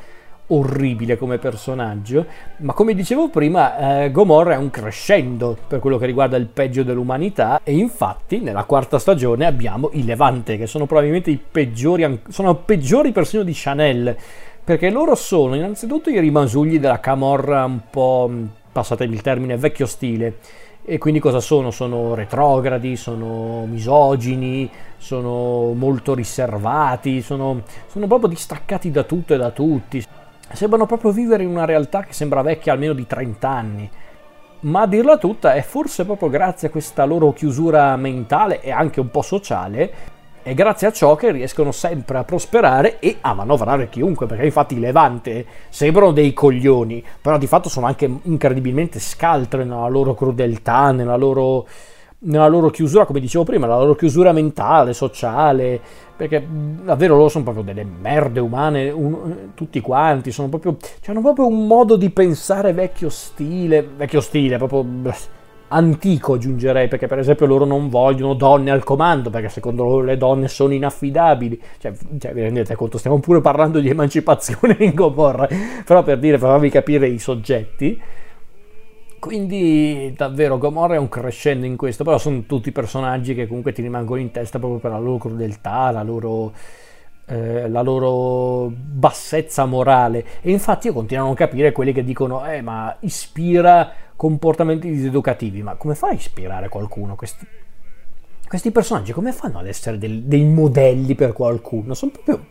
orribile come personaggio, ma come dicevo prima, eh, Gomorra è un crescendo per quello che riguarda il peggio dell'umanità, e infatti nella quarta stagione abbiamo i Levante, che sono probabilmente i peggiori, sono peggiori persino di Chanel, perché loro sono innanzitutto i rimasugli della camorra un po'... passatemi il termine, vecchio stile, e quindi cosa sono? Sono retrogradi, sono misogini, sono molto riservati, sono, sono proprio distaccati da tutto e da tutti, sembrano proprio vivere in una realtà che sembra vecchia almeno di trenta anni, ma a dirla tutta è forse proprio grazie a questa loro chiusura mentale e anche un po' sociale, e grazie a ciò che riescono sempre a prosperare e a manovrare chiunque, perché infatti i Levante sembrano dei coglioni, però di fatto sono anche incredibilmente scaltri nella loro crudeltà, nella loro, nella loro chiusura, come dicevo prima, la loro chiusura mentale, sociale, perché davvero loro sono proprio delle merde umane, un, tutti quanti, sono proprio, cioè hanno proprio un modo di pensare vecchio stile, vecchio stile, proprio... antico aggiungerei, perché per esempio loro non vogliono donne al comando, perché secondo loro le donne sono inaffidabili, cioè, cioè vi rendete conto, stiamo pure parlando di emancipazione in Gomorra, però per dire, per farvi capire i soggetti. Quindi davvero Gomorra è un crescendo in questo, però sono tutti personaggi che comunque ti rimangono in testa proprio per la loro crudeltà, la loro... Eh, la loro bassezza morale, e infatti io continuo a non capire quelli che dicono eh ma ispira comportamenti diseducativi, ma come fa a ispirare qualcuno? Questi, questi personaggi come fanno ad essere del, dei modelli per qualcuno? Sono proprio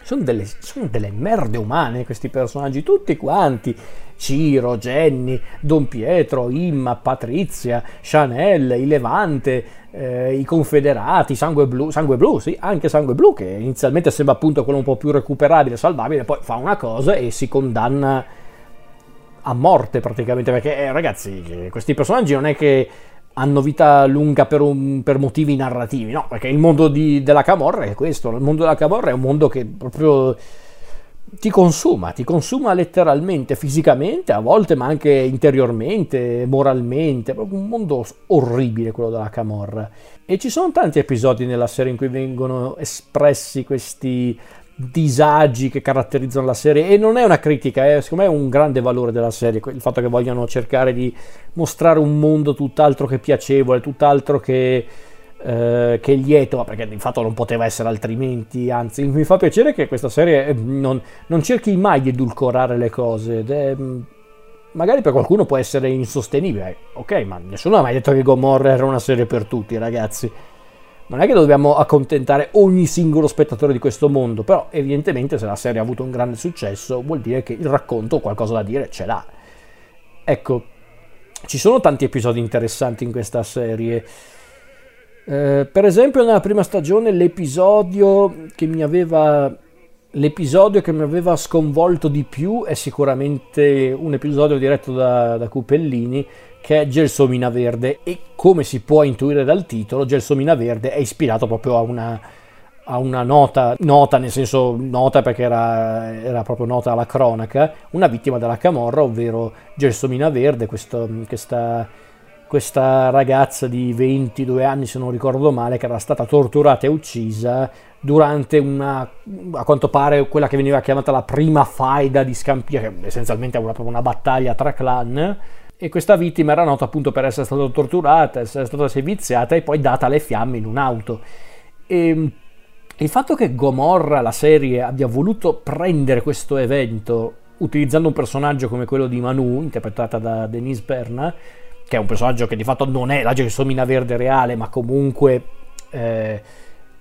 sono delle, sono delle merde umane questi personaggi, tutti quanti, Ciro, Jenny, Don Pietro, Imma, Patrizia, Chanel, i Levante, eh, i Confederati, Sangue Blu, Sangue Blu, sì, anche Sangue Blu, che inizialmente sembra appunto quello un po' più recuperabile, salvabile, poi fa una cosa e si condanna a morte praticamente, perché eh, ragazzi, questi personaggi non è che hanno vita lunga per, un, per motivi narrativi, no, perché il mondo di, della Camorra è questo, il mondo della Camorra è un mondo che proprio... ti consuma, ti consuma letteralmente, fisicamente a volte, ma anche interiormente, moralmente, proprio un mondo orribile quello della Camorra. E ci sono tanti episodi nella serie in cui vengono espressi questi disagi che caratterizzano la serie, e non è una critica, eh, secondo me è un grande valore della serie, il fatto che vogliano cercare di mostrare un mondo tutt'altro che piacevole, tutt'altro che... che è lieto, ma perché di fatto non poteva essere altrimenti, anzi mi fa piacere che questa serie non, non cerchi mai di edulcorare le cose, ed è, magari per qualcuno può essere insostenibile, ok, ma nessuno ha mai detto che Gomorra era una serie per tutti, ragazzi, non è che dobbiamo accontentare ogni singolo spettatore di questo mondo, però evidentemente se la serie ha avuto un grande successo vuol dire che il racconto qualcosa da dire ce l'ha. Ecco, ci sono tanti episodi interessanti in questa serie. Eh, per esempio nella prima stagione l'episodio che mi aveva L'episodio che mi aveva sconvolto di più è sicuramente un episodio diretto da, da Cupellini, che è Gelsomina Verde, e come si può intuire dal titolo, Gelsomina Verde è ispirato proprio a una, a una nota, nota nel senso nota perché era, era proprio nota alla cronaca, una vittima della Camorra, ovvero Gelsomina Verde, questo, questa, questa ragazza di ventidue anni se non ricordo male, che era stata torturata e uccisa durante una, a quanto pare, quella che veniva chiamata la prima faida di Scampia, che essenzialmente è una, una battaglia tra clan, e questa vittima era nota appunto per essere stata torturata, essere stata seviziata e poi data alle fiamme in un'auto. E il fatto che Gomorra, la serie, abbia voluto prendere questo evento utilizzando un personaggio come quello di Manu, interpretata da Denise Perna, che è un personaggio che di fatto non è la Gelsomina Verde reale, ma comunque eh,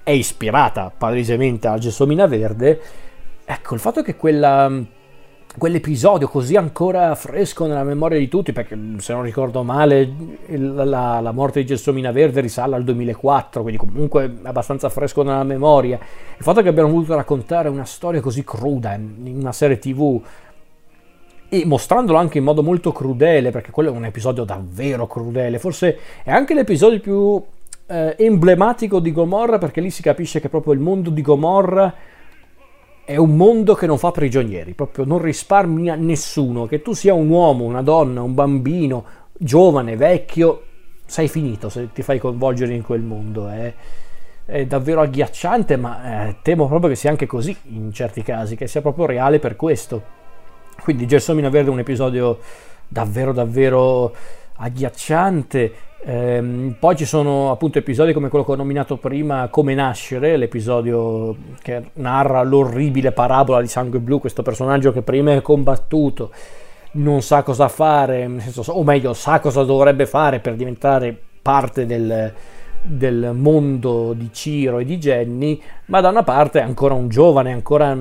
è ispirata palesemente alla Gelsomina Verde. Ecco, il fatto che quella, quell'episodio così ancora fresco nella memoria di tutti, perché se non ricordo male la, la morte di Gelsomina Verde risale al duemilaquattro, quindi comunque abbastanza fresco nella memoria, il fatto che abbiano voluto raccontare una storia così cruda in una serie tv e mostrandolo anche in modo molto crudele, perché quello è un episodio davvero crudele, forse è anche l'episodio più Eh, emblematico di Gomorra, perché lì si capisce che proprio il mondo di Gomorra è un mondo che non fa prigionieri, proprio non risparmia nessuno, che tu sia un uomo, una donna, un bambino, giovane, vecchio, sei finito se ti fai coinvolgere in quel mondo. Eh. È davvero agghiacciante, ma eh, temo proprio che sia anche così in certi casi, che sia proprio reale per questo. Quindi Gelsomina Verde è un episodio davvero davvero agghiacciante. Ehm, poi ci sono appunto episodi come quello che ho nominato prima, Come Nascere, l'episodio che narra l'orribile parabola di Sangue Blu, questo personaggio che prima è combattuto, non sa cosa fare, nel senso, o meglio sa cosa dovrebbe fare per diventare parte del, del mondo di Ciro e di Jenny, ma da una parte è ancora un giovane, ancora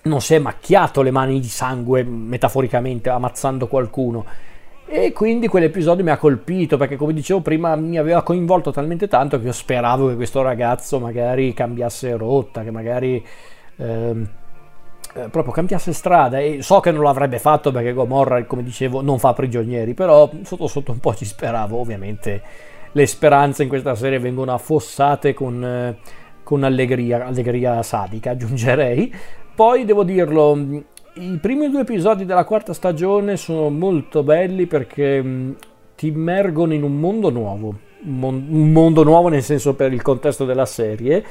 non si è macchiato le mani di sangue metaforicamente ammazzando qualcuno. E quindi quell'episodio mi ha colpito, perché come dicevo prima mi aveva coinvolto talmente tanto che io speravo che questo ragazzo magari cambiasse rotta, che magari eh, proprio cambiasse strada, e so che non l'avrebbe fatto perché Gomorra, come dicevo, non fa prigionieri, però sotto sotto un po' ci speravo. Ovviamente le speranze in questa serie vengono affossate con, eh, con allegria, allegria sadica aggiungerei. Poi devo dirlo, i primi due episodi della quarta stagione sono molto belli perché mh, ti immergono in un mondo nuovo, un, mon- un mondo nuovo nel senso per il contesto della serie,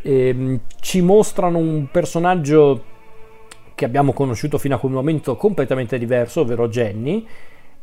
e, mh, ci mostrano un personaggio che abbiamo conosciuto fino a quel momento completamente diverso, ovvero Jenny,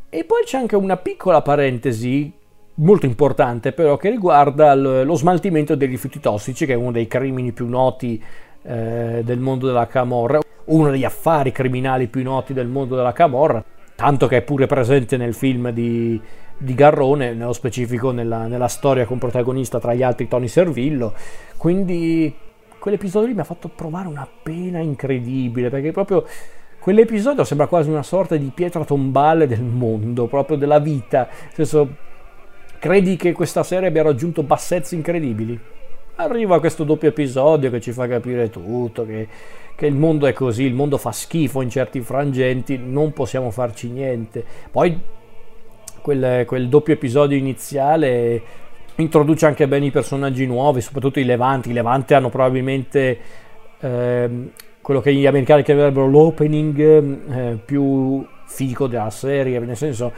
e poi c'è anche una piccola parentesi molto importante però che riguarda l- lo smaltimento dei rifiuti tossici, che è uno dei crimini più noti eh, del mondo della Camorra, uno degli affari criminali più noti del mondo della Camorra, tanto che è pure presente nel film di, di Garrone, nello specifico nella, nella storia con protagonista tra gli altri Tony Servillo. Quindi quell'episodio lì mi ha fatto provare una pena incredibile, perché proprio quell'episodio sembra quasi una sorta di pietra tombale del mondo, proprio della vita, nel senso, credi che questa serie abbia raggiunto bassezze incredibili, arriva questo doppio episodio che ci fa capire tutto, che, che il mondo è così, il mondo fa schifo in certi frangenti, non possiamo farci niente. Poi quel, quel doppio episodio iniziale introduce anche bene i personaggi nuovi, soprattutto i Levanti. I Levanti hanno probabilmente eh, quello che gli americani chiamerebbero l'opening eh, più fico della serie, nel senso,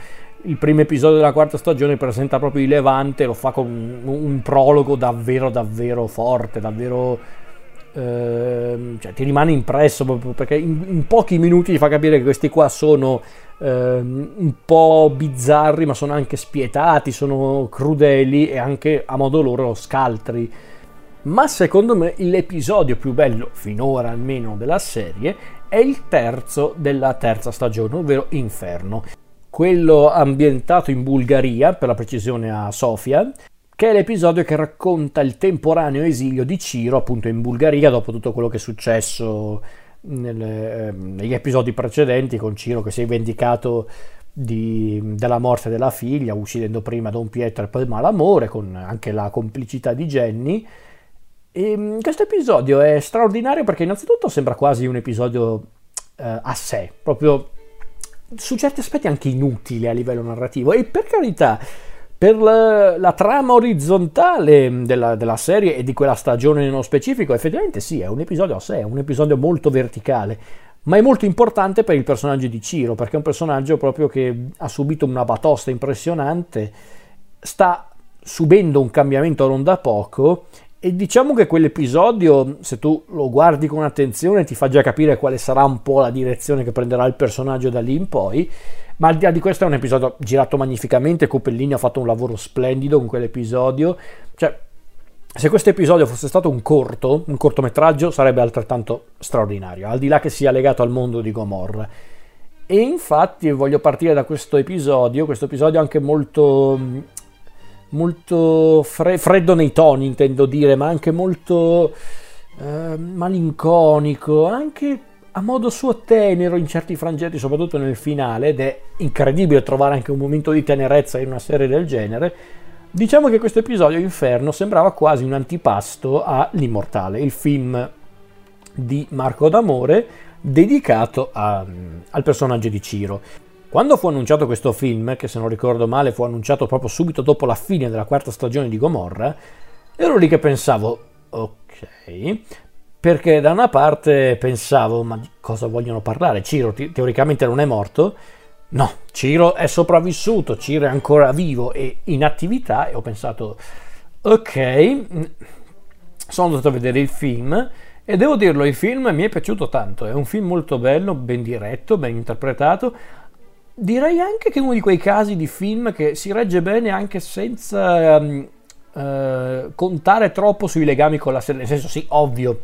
il primo episodio della quarta stagione presenta proprio i Levante, lo fa con un, un prologo davvero davvero forte, davvero eh, cioè ti rimane impresso, proprio perché in, in pochi minuti ti fa capire che questi qua sono eh, un po' bizzarri, ma sono anche spietati, sono crudeli e anche a modo loro scaltri. Ma secondo me l'episodio più bello finora almeno della serie è il terzo della terza stagione, ovvero Inferno, quello ambientato in Bulgaria, per la precisione a Sofia, che è l'episodio che racconta il temporaneo esilio di Ciro appunto in Bulgaria dopo tutto quello che è successo nel, eh, negli episodi precedenti, con Ciro che si è vendicato di, della morte della figlia uccidendo prima Don Pietro e poi Malamore, con anche la complicità di Jenny. E questo episodio è straordinario perché innanzitutto sembra quasi un episodio eh, a sé, proprio su certi aspetti anche inutile a livello narrativo, e per carità, per la, la trama orizzontale della, della serie e di quella stagione nello specifico, effettivamente sì, è un episodio a sé, è un episodio molto verticale, ma è molto importante per il personaggio di Ciro, perché è un personaggio proprio che ha subito una batosta impressionante, sta subendo un cambiamento non da poco, e diciamo che quell'episodio, se tu lo guardi con attenzione, ti fa già capire quale sarà un po' la direzione che prenderà il personaggio da lì in poi. Ma al di là di questo è un episodio girato magnificamente, Cupellini ha fatto un lavoro splendido con quell'episodio, cioè se questo episodio fosse stato un corto, un cortometraggio, sarebbe altrettanto straordinario, al di là che sia legato al mondo di Gomorra. E infatti voglio partire da questo episodio, questo episodio anche molto... molto fre- freddo nei toni, intendo dire, ma anche molto eh, malinconico, anche a modo suo tenero in certi frangenti, soprattutto nel finale, ed è incredibile trovare anche un momento di tenerezza in una serie del genere. Diciamo che questo episodio Inferno sembrava quasi un antipasto a L'Immortale, il film di Marco D'Amore dedicato a, al personaggio di Ciro. Quando fu annunciato questo film, che se non ricordo male fu annunciato proprio subito dopo la fine della quarta stagione di Gomorra, ero lì che pensavo, ok, perché da una parte pensavo, ma di cosa vogliono parlare? Ciro te- teoricamente non è morto? No, Ciro è sopravvissuto, Ciro è ancora vivo e in attività, e ho pensato, ok, sono andato a vedere il film, e devo dirlo, il film mi è piaciuto tanto, è un film molto bello, ben diretto, ben interpretato. Direi anche che è uno di quei casi di film che si regge bene anche senza um, uh, contare troppo sui legami con la serie, nel senso, sì, ovvio,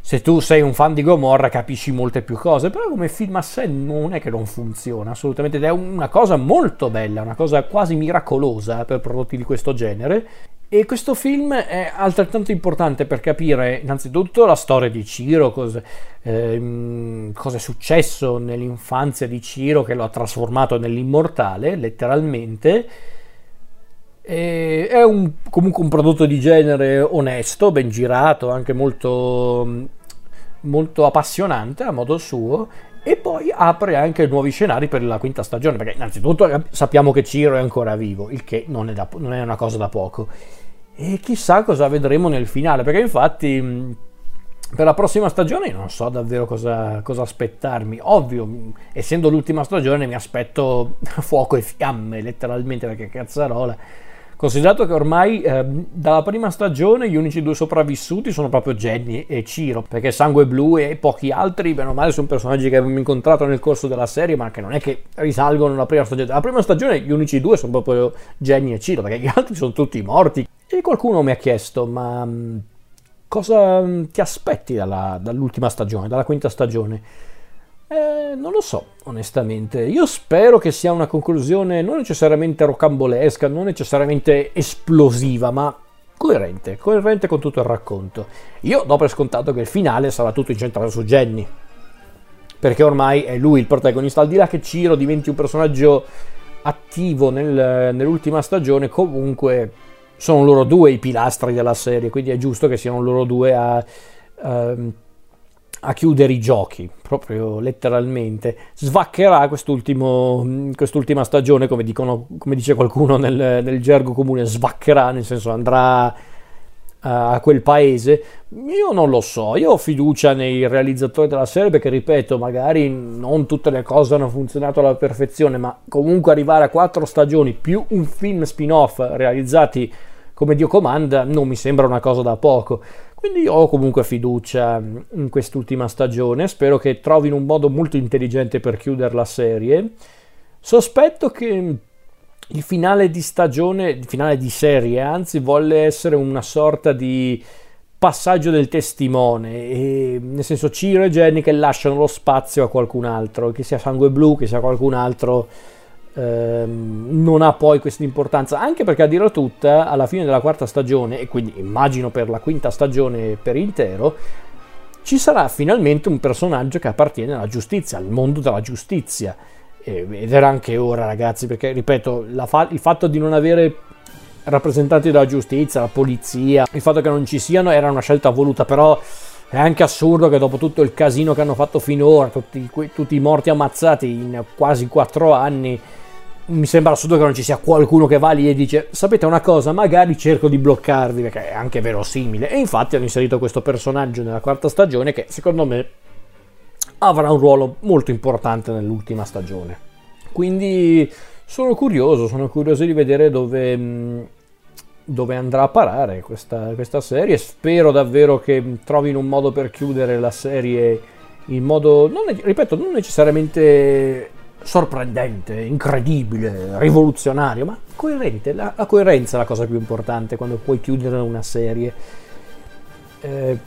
se tu sei un fan di Gomorra capisci molte più cose, però come film a sé non è che non funziona assolutamente, ed è una cosa molto bella, una cosa quasi miracolosa per prodotti di questo genere. E questo film è altrettanto importante per capire innanzitutto la storia di Ciro, cosa ehm, è successo nell'infanzia di Ciro che lo ha trasformato nell'immortale, letteralmente. E è un, comunque un prodotto di genere onesto, ben girato, anche molto, molto appassionante a modo suo. E poi apre anche nuovi scenari per la quinta stagione, perché innanzitutto sappiamo che Ciro è ancora vivo, il che non è, da, non è una cosa da poco. E chissà cosa vedremo nel finale, perché infatti per la prossima stagione non so davvero cosa, cosa aspettarmi. Ovvio, essendo l'ultima stagione mi aspetto fuoco e fiamme, letteralmente, perché cazzarola. Considerato che ormai eh, dalla prima stagione gli unici due sopravvissuti sono proprio Jenny e Ciro, perché Sangue Blu e pochi altri, bene o male, sono personaggi che abbiamo incontrato nel corso della serie, ma che non è che risalgono alla prima stagione. Dalla prima stagione gli unici due sono proprio Jenny e Ciro, perché gli altri sono tutti morti. E qualcuno mi ha chiesto, ma cosa ti aspetti dalla, dall'ultima stagione, dalla quinta stagione? Eh, non lo so, onestamente. Io spero che sia una conclusione non necessariamente rocambolesca, non necessariamente esplosiva, ma coerente, coerente con tutto il racconto. Io do per scontato che il finale sarà tutto incentrato su Jenny, perché ormai è lui il protagonista, al di là che Ciro diventi un personaggio attivo nel, nell'ultima stagione, comunque sono loro due i pilastri della serie, quindi è giusto che siano loro due a... a a chiudere i giochi, proprio letteralmente. Svaccherà quest'ultimo, quest'ultima stagione, come dicono, come dice qualcuno nel, nel gergo comune, svaccherà, nel senso andrà a quel paese. Io non lo so, io ho fiducia nei realizzatori della serie, perché ripeto, magari non tutte le cose hanno funzionato alla perfezione, ma comunque arrivare a quattro stagioni più un film spin-off realizzati come Dio comanda non mi sembra una cosa da poco. Quindi ho comunque fiducia in quest'ultima stagione, spero che trovino un modo molto intelligente per chiudere la serie. Sospetto che il finale di stagione, il finale di serie, anzi, volle essere una sorta di passaggio del testimone, e, nel senso, Ciro e Jenny che lasciano lo spazio a qualcun altro, che sia Sangue Blu, che sia qualcun altro, ehm, non ha poi questa importanza, anche perché a dirla tutta alla fine della quarta stagione, e quindi immagino per la quinta stagione per intero, ci sarà finalmente un personaggio che appartiene alla giustizia, al mondo della giustizia, ed era anche ora, ragazzi, perché ripeto, la fa- il fatto di non avere rappresentanti della giustizia, la polizia. Il fatto che non ci siano era una scelta voluta, però è anche assurdo che dopo tutto il casino che hanno fatto finora, tutti, tutti i morti ammazzati in quasi quattro anni, mi sembra assurdo che non ci sia qualcuno che va lì e dice: sapete una cosa, magari cerco di bloccarvi, perché è anche verosimile. E infatti hanno inserito questo personaggio nella quarta stagione che secondo me avrà un ruolo molto importante nell'ultima stagione. Quindi sono curioso, sono curioso di vedere dove, dove andrà a parare questa, questa serie. Spero davvero che trovino un modo per chiudere la serie in modo, non, ripeto, non necessariamente sorprendente, incredibile, rivoluzionario, ma coerente. La, la coerenza è la cosa più importante quando puoi chiudere una serie. Eh,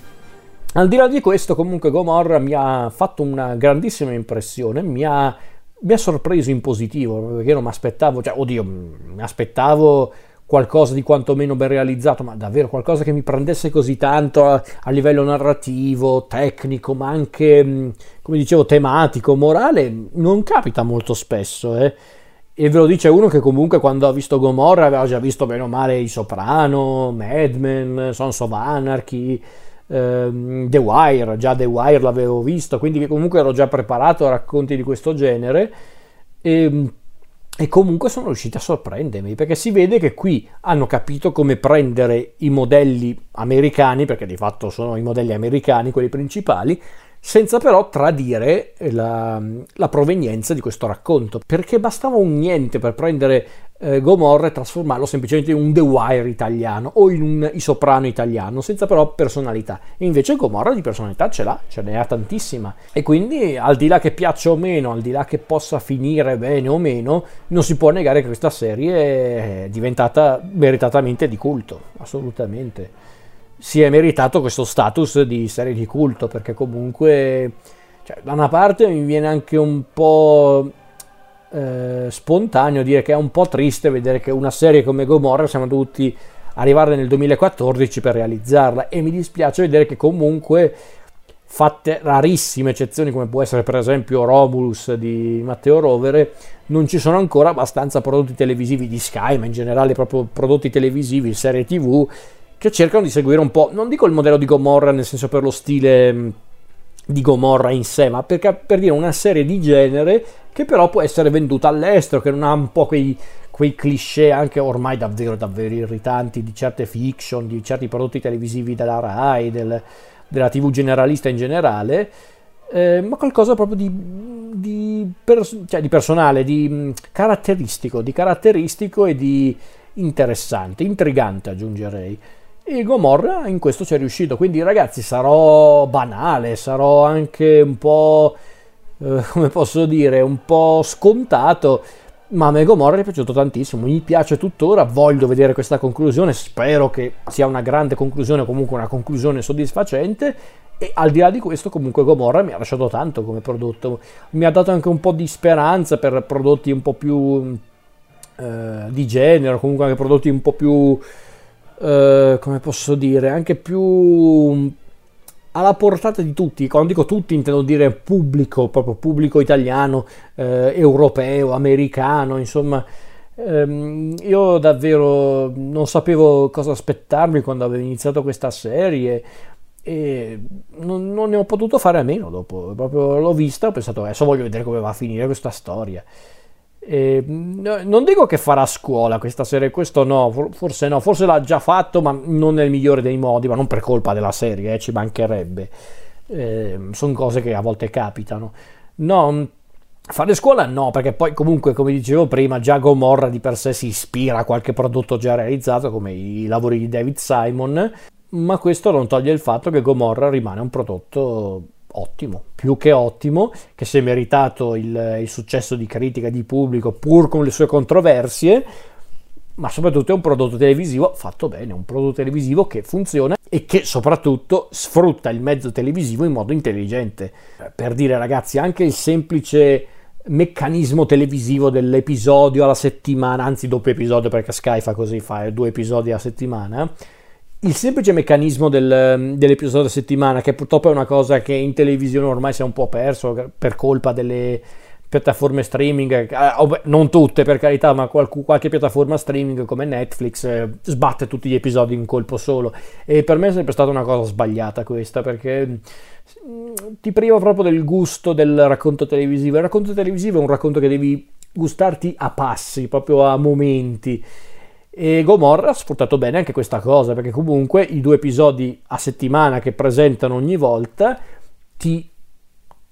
al di là di questo, comunque, Gomorra mi ha fatto una grandissima impressione, mi ha, mi ha sorpreso in positivo, perché io non mi aspettavo, cioè, oddio, mi aspettavo qualcosa di quantomeno ben realizzato, ma davvero qualcosa che mi prendesse così tanto a, a livello narrativo, tecnico, ma anche, come dicevo, tematico, morale, non capita molto spesso, eh. E ve lo dice uno che comunque quando ha visto Gomorra aveva già visto bene o male I Soprano, Mad Men, Sons of Anarchy, ehm, The Wire, già The Wire l'avevo visto, quindi comunque ero già preparato a racconti di questo genere, e E comunque sono riusciti a sorprendermi, perché si vede che qui hanno capito come prendere i modelli americani, perché di fatto sono i modelli americani quelli principali, senza però tradire la, la provenienza di questo racconto, perché bastava un niente per prendere eh, Gomorra e trasformarlo semplicemente in un The Wire italiano o in un I Soprano italiano, senza però personalità. E invece Gomorra di personalità ce l'ha, ce ne ha tantissima, e quindi al di là che piaccia o meno, al di là che possa finire bene o meno, non si può negare che questa serie è diventata meritatamente di culto, assolutamente. Si è meritato questo status di serie di culto, perché comunque, cioè, da una parte mi viene anche un po' eh, spontaneo dire che è un po' triste vedere che una serie come Gomorra siamo dovuti arrivare nel duemilaquattordici per realizzarla, e mi dispiace vedere che comunque, fatte rarissime eccezioni come può essere per esempio Romulus di Matteo Rovere, non ci sono ancora abbastanza prodotti televisivi di Sky, ma in generale proprio prodotti televisivi, serie tv, che cercano di seguire un po', non dico il modello di Gomorra nel senso per lo stile di Gomorra in sé, ma perché, per dire, una serie di genere che però può essere venduta all'estero, che non ha un po' quei, quei cliché anche ormai davvero davvero irritanti di certe fiction, di certi prodotti televisivi della Rai, del, della tivù generalista in generale, eh, ma qualcosa proprio di, di, pers- cioè di personale, di caratteristico, di caratteristico e di interessante, intrigante aggiungerei. E Gomorra in questo ci è riuscito, quindi ragazzi, sarò banale, sarò anche un po', eh, come posso dire, un po' scontato, ma a me Gomorra è piaciuto tantissimo, mi piace tuttora, voglio vedere questa conclusione, spero che sia una grande conclusione, comunque una conclusione soddisfacente. E al di là di questo, comunque Gomorra mi ha lasciato tanto come prodotto, mi ha dato anche un po' di speranza per prodotti un po' più eh, di genere, comunque anche prodotti un po' più... Uh, come posso dire, anche più alla portata di tutti. Quando dico tutti intendo dire pubblico, proprio pubblico italiano, uh, europeo, americano, insomma. Um, io davvero non sapevo cosa aspettarmi quando avevo iniziato questa serie, e non, non ne ho potuto fare a meno dopo, proprio l'ho vista, ho pensato adesso voglio vedere come va a finire questa storia. Eh, non dico che farà scuola questa serie, questo no, forse no, forse l'ha già fatto, ma non nel migliore dei modi, ma non per colpa della serie, eh, ci mancherebbe, eh, sono cose che a volte capitano. No, fare scuola no, perché poi comunque, come dicevo prima, già Gomorra di per sé si ispira a qualche prodotto già realizzato come i lavori di David Simon, ma questo non toglie il fatto che Gomorra rimane un prodotto ottimo, più che ottimo, che si è meritato il, il successo di critica, di pubblico, pur con le sue controversie, ma soprattutto è un prodotto televisivo fatto bene, un prodotto televisivo che funziona e che soprattutto sfrutta il mezzo televisivo in modo intelligente. Per dire, ragazzi, anche il semplice meccanismo televisivo dell'episodio alla settimana, anzi doppio episodio, perché Sky fa così, fa due episodi alla settimana. Il semplice meccanismo del, dell'episodio della settimana, che purtroppo è una cosa che in televisione ormai si è un po' perso per colpa delle piattaforme streaming, eh, non tutte per carità, ma qualche, qualche piattaforma streaming come Netflix eh, sbatte tutti gli episodi in colpo solo, e per me è sempre stata una cosa sbagliata questa, perché ti priva proprio del gusto del racconto televisivo. Il racconto televisivo è un racconto che devi gustarti a passi, proprio a momenti, e Gomorra ha sfruttato bene anche questa cosa, perché comunque i due episodi a settimana che presentano ogni volta ti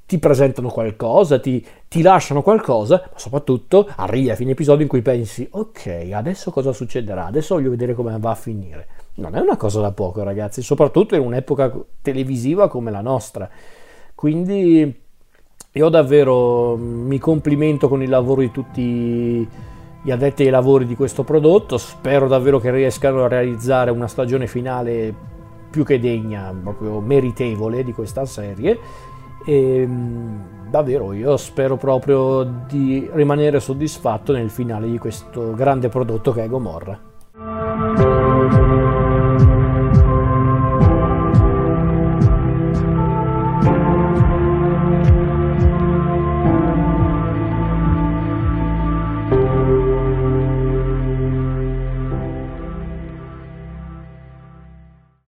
ti presentano qualcosa, ti, ti lasciano qualcosa, ma soprattutto arrivi a fine episodio in cui pensi ok, adesso cosa succederà, adesso voglio vedere come va a finire. Non è una cosa da poco, ragazzi, soprattutto in un'epoca televisiva come la nostra. Quindi io davvero mi complimento con il lavoro di tutti gli addetti ai lavori di questo prodotto, spero davvero che riescano a realizzare una stagione finale più che degna, proprio meritevole di questa serie. E davvero io spero proprio di rimanere soddisfatto nel finale di questo grande prodotto che è Gomorra.